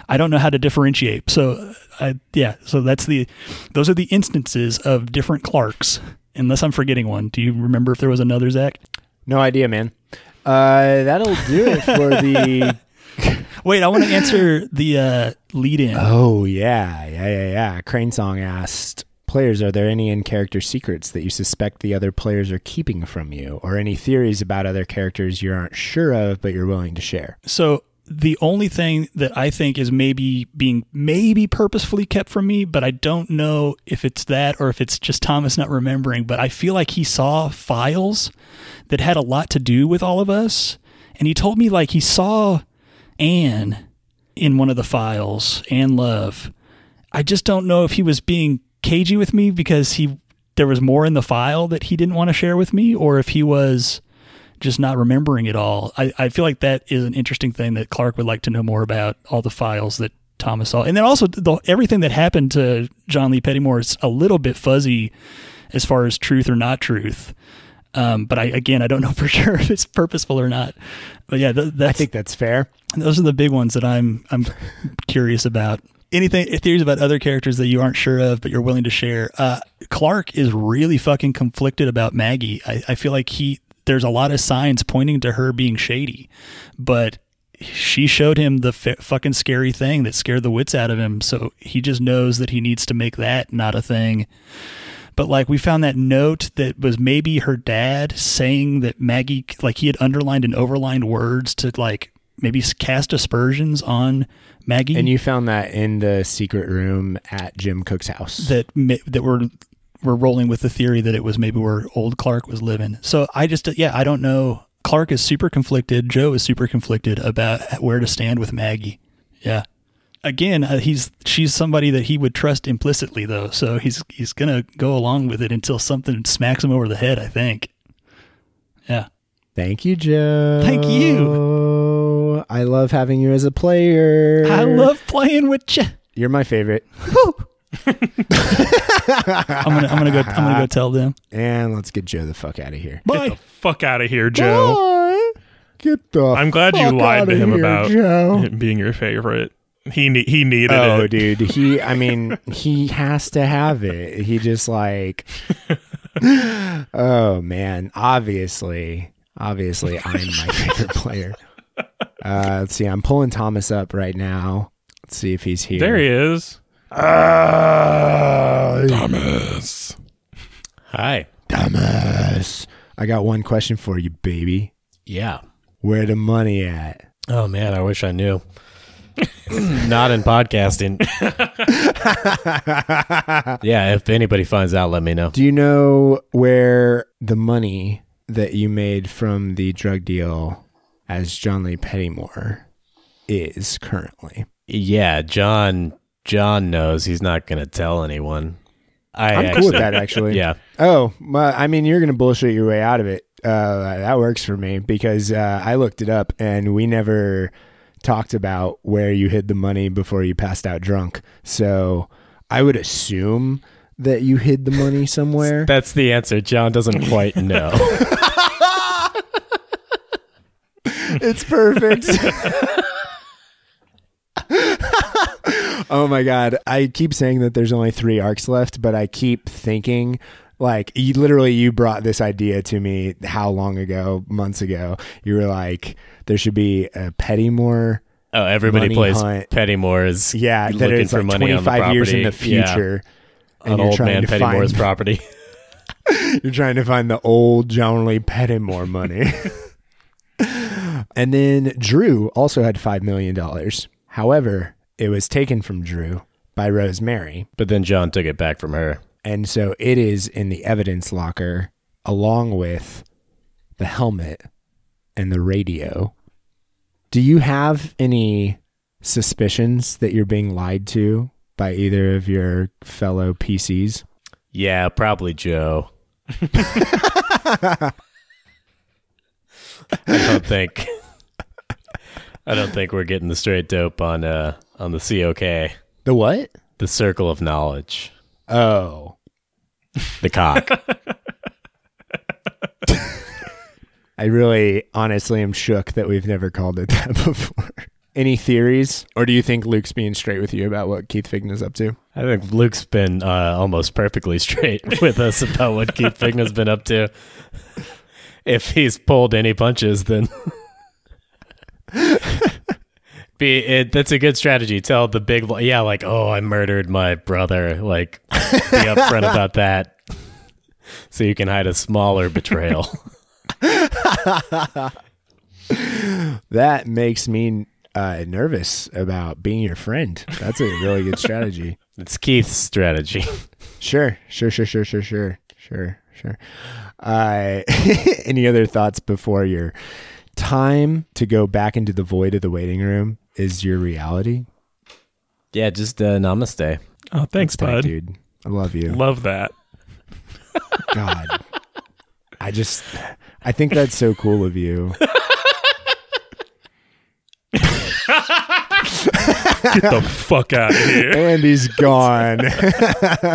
I don't know how to differentiate. So I, yeah, so that's the, those are the instances of different Clarks, unless I'm forgetting one. Do you remember if there was another, Zach? No idea, man. Uh, that'll do it for the... Wait, I want to answer the uh, lead-in. Oh, yeah, yeah, yeah, yeah. Crane Song asked, players, are there any in-character secrets that you suspect the other players are keeping from you, or any theories about other characters you aren't sure of but you're willing to share? So the only thing that I think is maybe being maybe purposefully kept from me, but I don't know if it's that or if it's just Thomas not remembering, but I feel like he saw files that had a lot to do with all of us, and he told me like he saw... Anne in one of the files, Anne Love. I just don't know if he was being cagey with me because he there was more in the file that he didn't want to share with me, or if he was just not remembering it all. I, I feel like that is an interesting thing that Clark would like to know more about, all the files that Thomas saw. And then also the, everything that happened to John Lee Pettymore is a little bit fuzzy as far as truth or not truth. Um, but I, again, I don't know for sure if it's purposeful or not, but yeah, th- that's, I think that's fair. Those are the big ones that I'm, I'm curious about. Anything, theories about other characters that you aren't sure of, but you're willing to share. Uh, Clark is really fucking conflicted about Maggie. I, I feel like he, there's a lot of signs pointing to her being shady, but she showed him the f- fucking scary thing that scared the wits out of him. So he just knows that he needs to make that not a thing. But like we found that note that was maybe her dad saying that Maggie, like he had underlined and overlined words to like maybe cast aspersions on Maggie. And you found that in the secret room at Jim Cook's house. That that we're, we're rolling with the theory that it was maybe where Old Clark was living. So I just, yeah, I don't know. Clark is super conflicted. Joe is super conflicted about where to stand with Maggie. Yeah. Again, uh, he's she's somebody that he would trust implicitly, though, so he's he's gonna go along with it until something smacks him over the head, I think. Yeah. Thank you, Joe. Thank you. I love having you as a player. I love playing with you. You're my favorite. I'm gonna I'm gonna go I'm gonna go tell them. And let's get Joe the fuck out of here. Bye. Get the fuck out of here, Joe. Bye. Get the. I'm glad fuck you lied to him here, about Joe. Him being your favorite. He ne- he needed oh, it. Oh, dude. He, I mean, he has to have it. He just like, oh, man. Obviously, obviously, I'm my favorite player. Uh, let's see. I'm pulling Thomas up right now. Let's see if he's here. There he is. Uh, Thomas. Hi. Thomas. I got one question for you, baby. Yeah. Where the money at? Oh, man. I wish I knew. Not in podcasting. Yeah, if anybody finds out, let me know. Do you know where the money that you made from the drug deal as John Lee Pettymore is currently? Yeah, John John knows. He's not going to tell anyone. I, I'm actually, cool with that, actually. Yeah. Oh, my, I mean, you're going to bullshit your way out of it. Uh, that works for me because uh, I looked it up and we never... talked about where you hid the money before you passed out drunk. So I would assume that you hid the money somewhere. That's the answer. John doesn't quite know. It's perfect. Oh my God. I keep saying that there's only three arcs left, but I keep thinking like you, literally you brought this idea to me how long ago, months ago, you were like, there should be a Pettymore. Oh, everybody plays hunt. Pettymore is yeah, looking that is for like money on the property. twenty-five years in the future. Yeah. And an old man Pettymore's find, property. You're trying to find the old John Lee Pettymore money. And then Drew also had five million dollars. However, it was taken from Drew by Rosemary. But then John took it back from her. And so it is in the evidence locker along with the helmet and the radio. Do you have any suspicions that you're being lied to by either of your fellow P Cs? Yeah, probably Joe. I don't think. I don't think we're getting the straight dope on uh on the C O K. The what? The Circle of Knowledge. Oh. The cock. I really honestly am shook that we've never called it that before. Any theories? Or do you think Luke's being straight with you about what Keith Vigna's up to? I think Luke's been uh, almost perfectly straight with us about what Keith Vigna's been up to. If he's pulled any punches, then... Be it, that's a good strategy. Tell the big... Yeah, like, oh, I murdered my brother. Like, be upfront about that. So you can hide a smaller betrayal. That makes me... Uh, nervous about being your friend. That's a really good strategy. It's Keith's strategy. Sure, sure, sure, sure, sure, sure, sure, sure. Uh, any other thoughts before your time to go back into the void of the waiting room is your reality? Yeah, just uh, namaste. Oh, thanks, bud. Dude, I love you. Love that. God, I just, I think that's so cool of you. Get the fuck out of here. And he's gone. All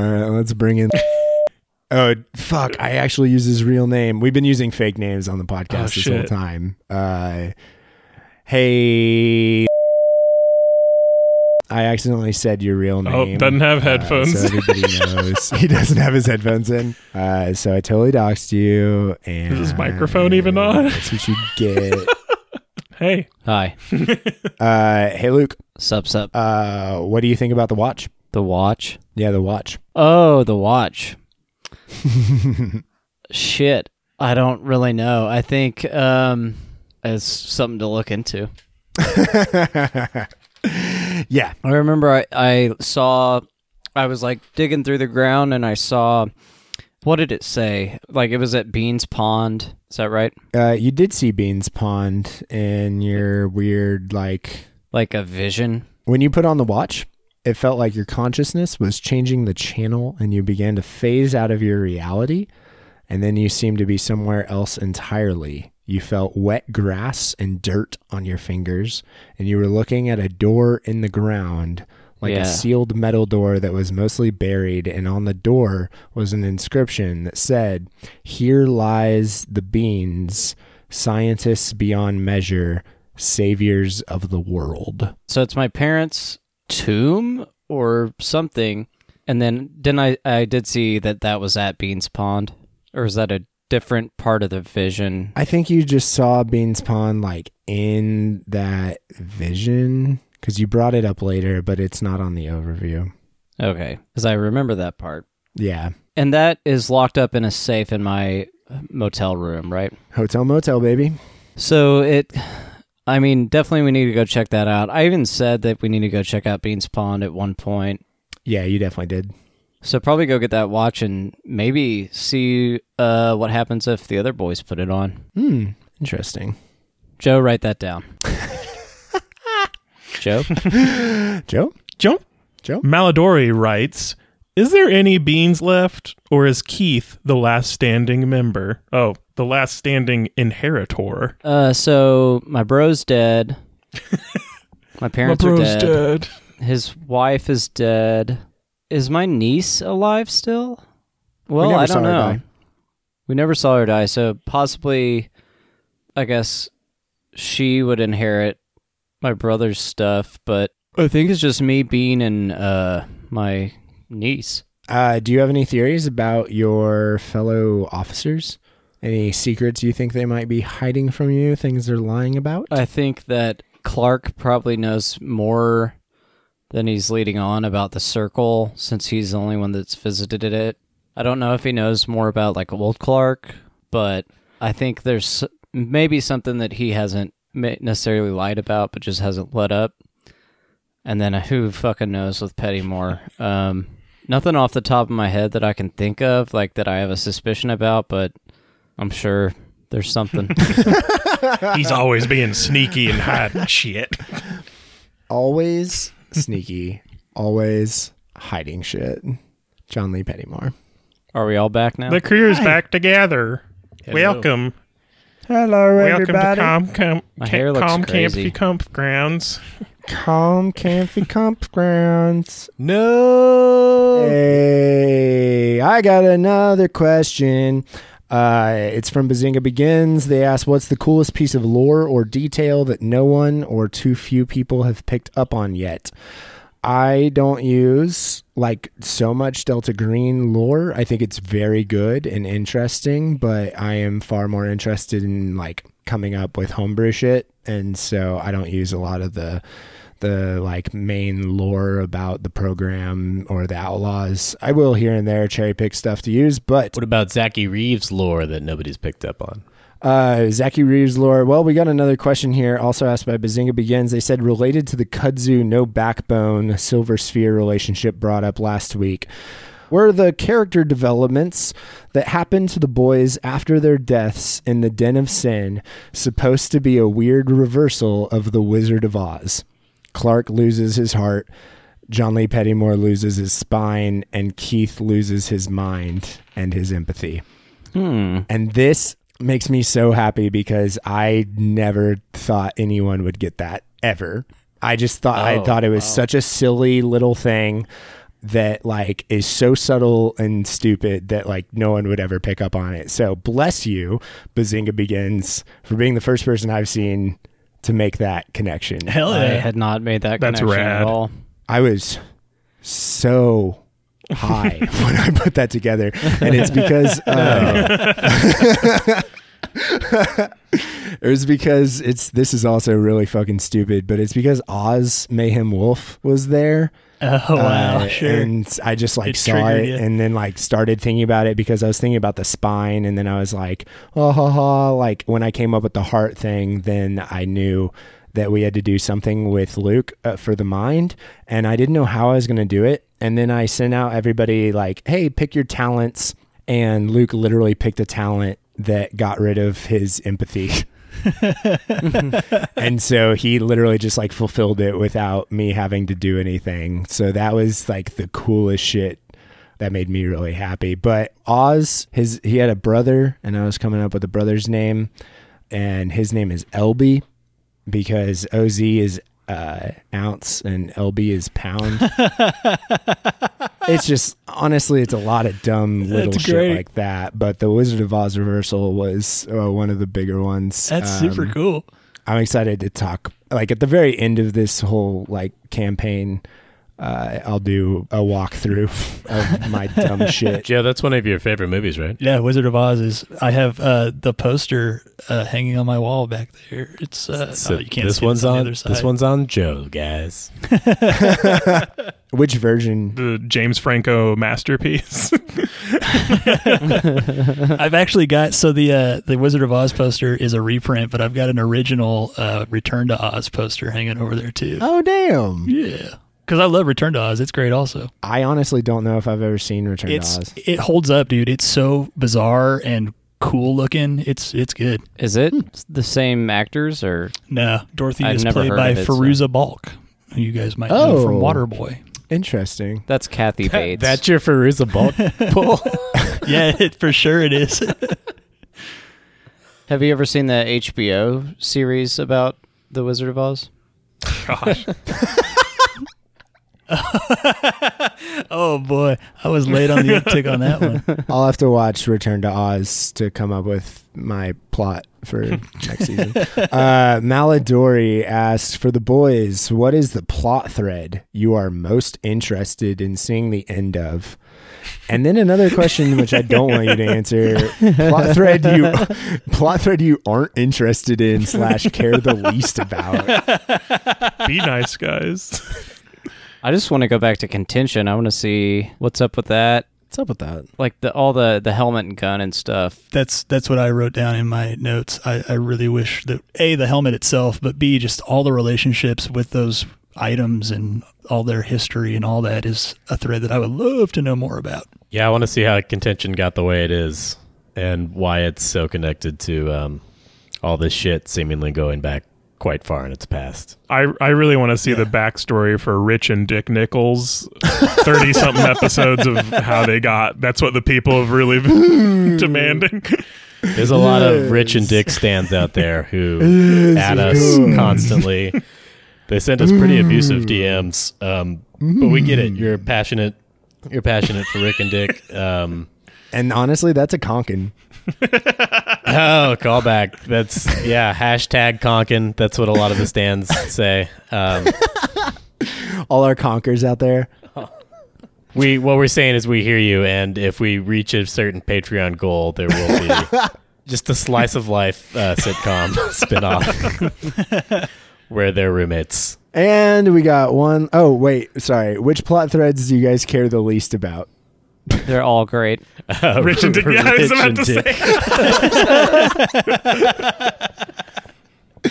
right, let's bring in... Oh, fuck. I actually use his real name. We've been using fake names on the podcast oh, this shit. whole time. Uh, hey... I accidentally said your real name. Oh, doesn't have headphones. Uh, so everybody knows. He doesn't have his headphones in. Uh, so I totally doxed you. And is his microphone even on? That's what you get. Hey. Hi. uh, hey, Luke. Sup, sup. Uh, what do you think about the watch? The watch? Yeah, the watch. Oh, the watch. Shit. I don't really know. I think um, it's something to look into. Yeah. I remember I, I saw, I was like digging through the ground and I saw, what did it say? Like it was at Beans Pond. Is that right? Uh, you did see Beans Pond in your weird like... Like a vision? When you put on the watch, it felt like your consciousness was changing the channel and you began to phase out of your reality and then you seemed to be somewhere else entirely. You felt wet grass and dirt on your fingers, and you were looking at a door in the ground, like yeah. a sealed metal door that was mostly buried, and on the door was an inscription that said, "Here lies the beans, scientists beyond measure, saviors of the world." So it's my parents' tomb or something, and then then I, I did see that that was at Beans Pond, or is that a... different part of the vision. I think you just saw Beans Pond like in that vision because you brought it up later, but it's not on the overview. Okay, because I remember that part. Yeah. And that is locked up in a safe in my motel room, right? Hotel motel, baby. So it, I mean, definitely we need to go check that out. I even said that we need to go check out Beans Pond at one point. Yeah, you definitely did. So probably go get that watch and maybe see uh, what happens if the other boys put it on. Hmm. Interesting. Joe, write that down. Joe? Joe? Joe? Joe? Malidori writes, "Is there any beans left, or is Keith the last standing member? Oh, the last standing inheritor." Uh, so my bro's dead. My parents my bro's are dead. dead. His wife is dead. Is my niece alive still? Well, we I don't know. We never saw her die, so possibly, I guess, she would inherit my brother's stuff, but I think it's just me, Bean, and uh, my niece. Uh, do you have any theories about your fellow officers? Any secrets you think they might be hiding from you, things they're lying about? I think that Clark probably knows more... Then he's leading on about the circle, since he's the only one that's visited it. I don't know if he knows more about, like, Old Clark, but I think there's maybe something that he hasn't necessarily lied about, but just hasn't let up. And then who fucking knows with Pettymore? Um, nothing off the top of my head that I can think of, like, that I have a suspicion about, but I'm sure there's something. He's always being sneaky and hiding shit. Always... Sneaky, always hiding shit. John Lee Pettymore. Are we all back now? The crew's Hi. back together. Hello. Welcome. Hello, Welcome everybody. Welcome to Calm, Calm, Calm, Calm Campy Comp Grounds. Calm Campy Comp Grounds. No. Hey, I got another question. Uh, it's from Bazinga Begins. They ask, what's the coolest piece of lore or detail that no one or too few people have picked up on yet? I don't use like so much Delta Green lore. I think it's very good and interesting, but I am far more interested in like coming up with homebrew shit. And so I don't use a lot of the, the like main lore about the program or the Outlaws. I will here and there cherry pick stuff to use, but... What about Zachary Reeves lore that nobody's picked up on? Uh, Zachary Reeves lore. Well, we got another question here, also asked by Bazinga Begins. They said, related to the Kudzu no backbone Silver Sphere relationship brought up last week, were the character developments that happened to the boys after their deaths in the Den of Sin supposed to be a weird reversal of the Wizard of Oz? Clark loses his heart, John Lee Pettymore loses his spine, and Keith loses his mind and his empathy. Hmm. And this makes me so happy because I never thought anyone would get that ever. I just thought, oh, I thought it was wow. such a silly little thing that like is so subtle and stupid that like no one would ever pick up on it. So bless you, Bazinga Begins, for being the first person I've seen to make that connection. Hell yeah. I had not made that That's connection rad. At all. I was so high when I put that together, and it's because uh, it was because it's this is also really fucking stupid, but it's because Oz Mayhem Wolf was there. Oh wow! Uh, sure. And I just like it saw it, you. and then like started thinking about it because I was thinking about the spine, and then I was like, oh ha ha! Like when I came up with the heart thing, then I knew that we had to do something with Luke uh, for the mind, and I didn't know how I was going to do it. And then I sent out everybody like, hey, pick your talents. And Luke literally picked a talent that got rid of his empathy. And so he literally just like fulfilled it without me having to do anything. So that was like the coolest shit. That made me really happy. But Oz, his he had a brother, and I was coming up with a brother's name. And his name is L B because O Z is Uh, ounce and L B is pound. It's just honestly, it's a lot of dumb little That's shit great. Like that. But the Wizard of Oz reversal was uh, one of the bigger ones. That's um, super cool. I'm excited to talk. Like at the very end of this whole like campaign. Uh, I'll do a walkthrough of my dumb shit. Joe, that's one of your favorite movies, right? Yeah, Wizard of Oz is. I have uh, the poster uh, hanging on my wall back there. It's uh, so oh, you can't this see one's on, on the other side. This one's on Joe, guys. Which version? The James Franco masterpiece. I've actually got so the uh, the Wizard of Oz poster is a reprint, but I've got an original uh, Return to Oz poster hanging over there too. Oh damn! Yeah. Because I love Return to Oz. It's great also. I honestly don't know if I've ever seen Return it's, to Oz. It holds up, dude. It's so bizarre and cool looking. It's it's good. Is it the same actors? or No. Dorothy I've is played by Firuza so. Balk, who you guys might oh, know from Waterboy. Interesting. That's Kathy Bates. That, that's your Firuza Balk pull? Yeah, it, for sure it is. Have you ever seen the H B O series about the Wizard of Oz? Gosh. Oh boy, I was late on the uptick on that one. I'll have to watch Return to Oz to come up with my plot for next season. uh, Maladori asks, for the boys, what is the plot thread you are most interested in seeing the end of? And then another question which I don't want you to answer. Plot thread you plot thread you aren't interested in slash care the least about. Be nice, guys. I just want to go back to Contention. I want to see what's up with that. What's up with that? Like the all the, the helmet and gun and stuff. That's that's what I wrote down in my notes. I, I really wish that, A, the helmet itself, but B, just all the relationships with those items and all their history and all that is a thread that I would love to know more about. Yeah, I want to see how Contention got the way it is and why it's so connected to um, all this shit seemingly going back quite far in its past. I, I really want to see yeah. the backstory for Rich and Dick Nichols. thirty-something episodes of how they got. That's what the people have really been demanding. There's a lot of Rich and Dick stands out there who at us constantly. They sent us pretty abusive D Ms, um, but we get it. You're passionate. You're passionate for Rick and Dick. Um, and honestly, that's a conkin'. Oh, callback. That's, yeah, hashtag conkin'. That's what a lot of the stands say. Um, all our conkers out there. We What we're saying is we hear you, and if we reach a certain Patreon goal, there will be just a slice of life uh, sitcom spinoff where they're roommates. And we got one. Oh, wait. Sorry. Which plot threads do you guys care the least about? They're all great. Uh, Rich and Dick. Yeah, I was about to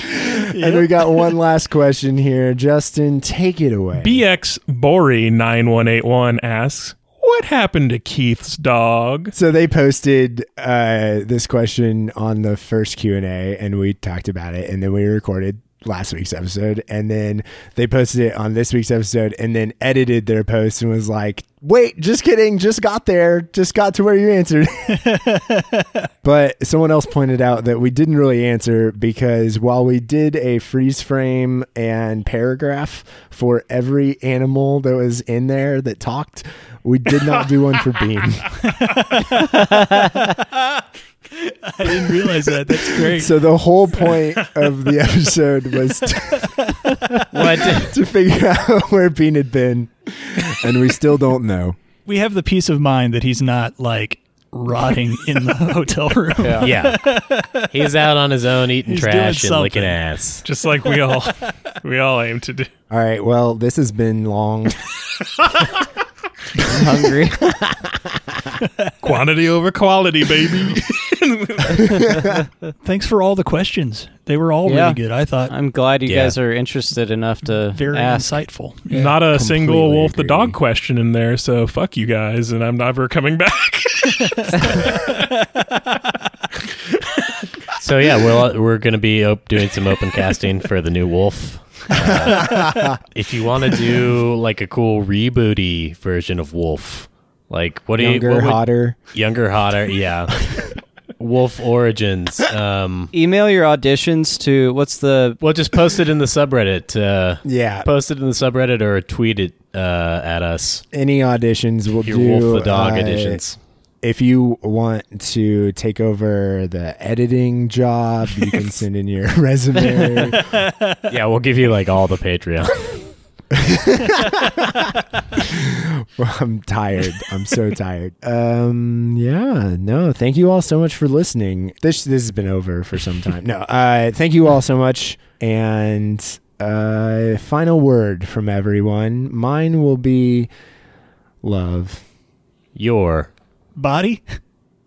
say. And we got one last question here. Justin, take it away. B X Bori nine one eight one asks, what happened to Keith's dog? So they posted uh, this question on the first Q and A, and we talked about it, and then we recorded last week's episode, and then they posted it on this week's episode, and then edited their post and was like, wait, just kidding, just got there, just got to where you answered. But someone else pointed out that we didn't really answer, because while we did a freeze frame and paragraph for every animal that was in there that talked, we did not do one for Bean. I didn't realize that. That's great. So the whole point of the episode was to, what? to figure out where Bean had been, and we still don't know. We have the peace of mind that he's not like rotting in the hotel room. Yeah, yeah. He's out on his own eating he's trash and licking ass, just like we all we all aim to do. All right. Well, this has been long. I'm hungry. Quantity over quality, baby. Thanks for all the questions. They were all yeah. really good, I thought. I'm glad you yeah. guys are interested enough to Very ask. insightful. Yeah. Not a Completely single Wolf agree. the Dog question in there, so fuck you guys, and I'm never coming back. So yeah, we'll, we're going to be op- doing some open casting for the new Wolf. Uh, if you want to do like a cool rebooty version of Wolf, like what do you younger hotter younger hotter yeah Wolf origins, um email your auditions to what's the well just post it in the subreddit uh yeah post it in the subreddit or tweet it uh at us. Any auditions will do. Wolf the Dog uh, auditions. If you want to take over the editing job, you can send in your resume. Yeah, we'll give you like all the Patreon. Well, I'm tired. I'm so tired. Um, yeah, no, thank you all so much for listening. This this has been over for some time. No, uh, thank you all so much. And uh, final word from everyone. Mine will be love. Your body,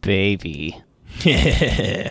baby. Yeah.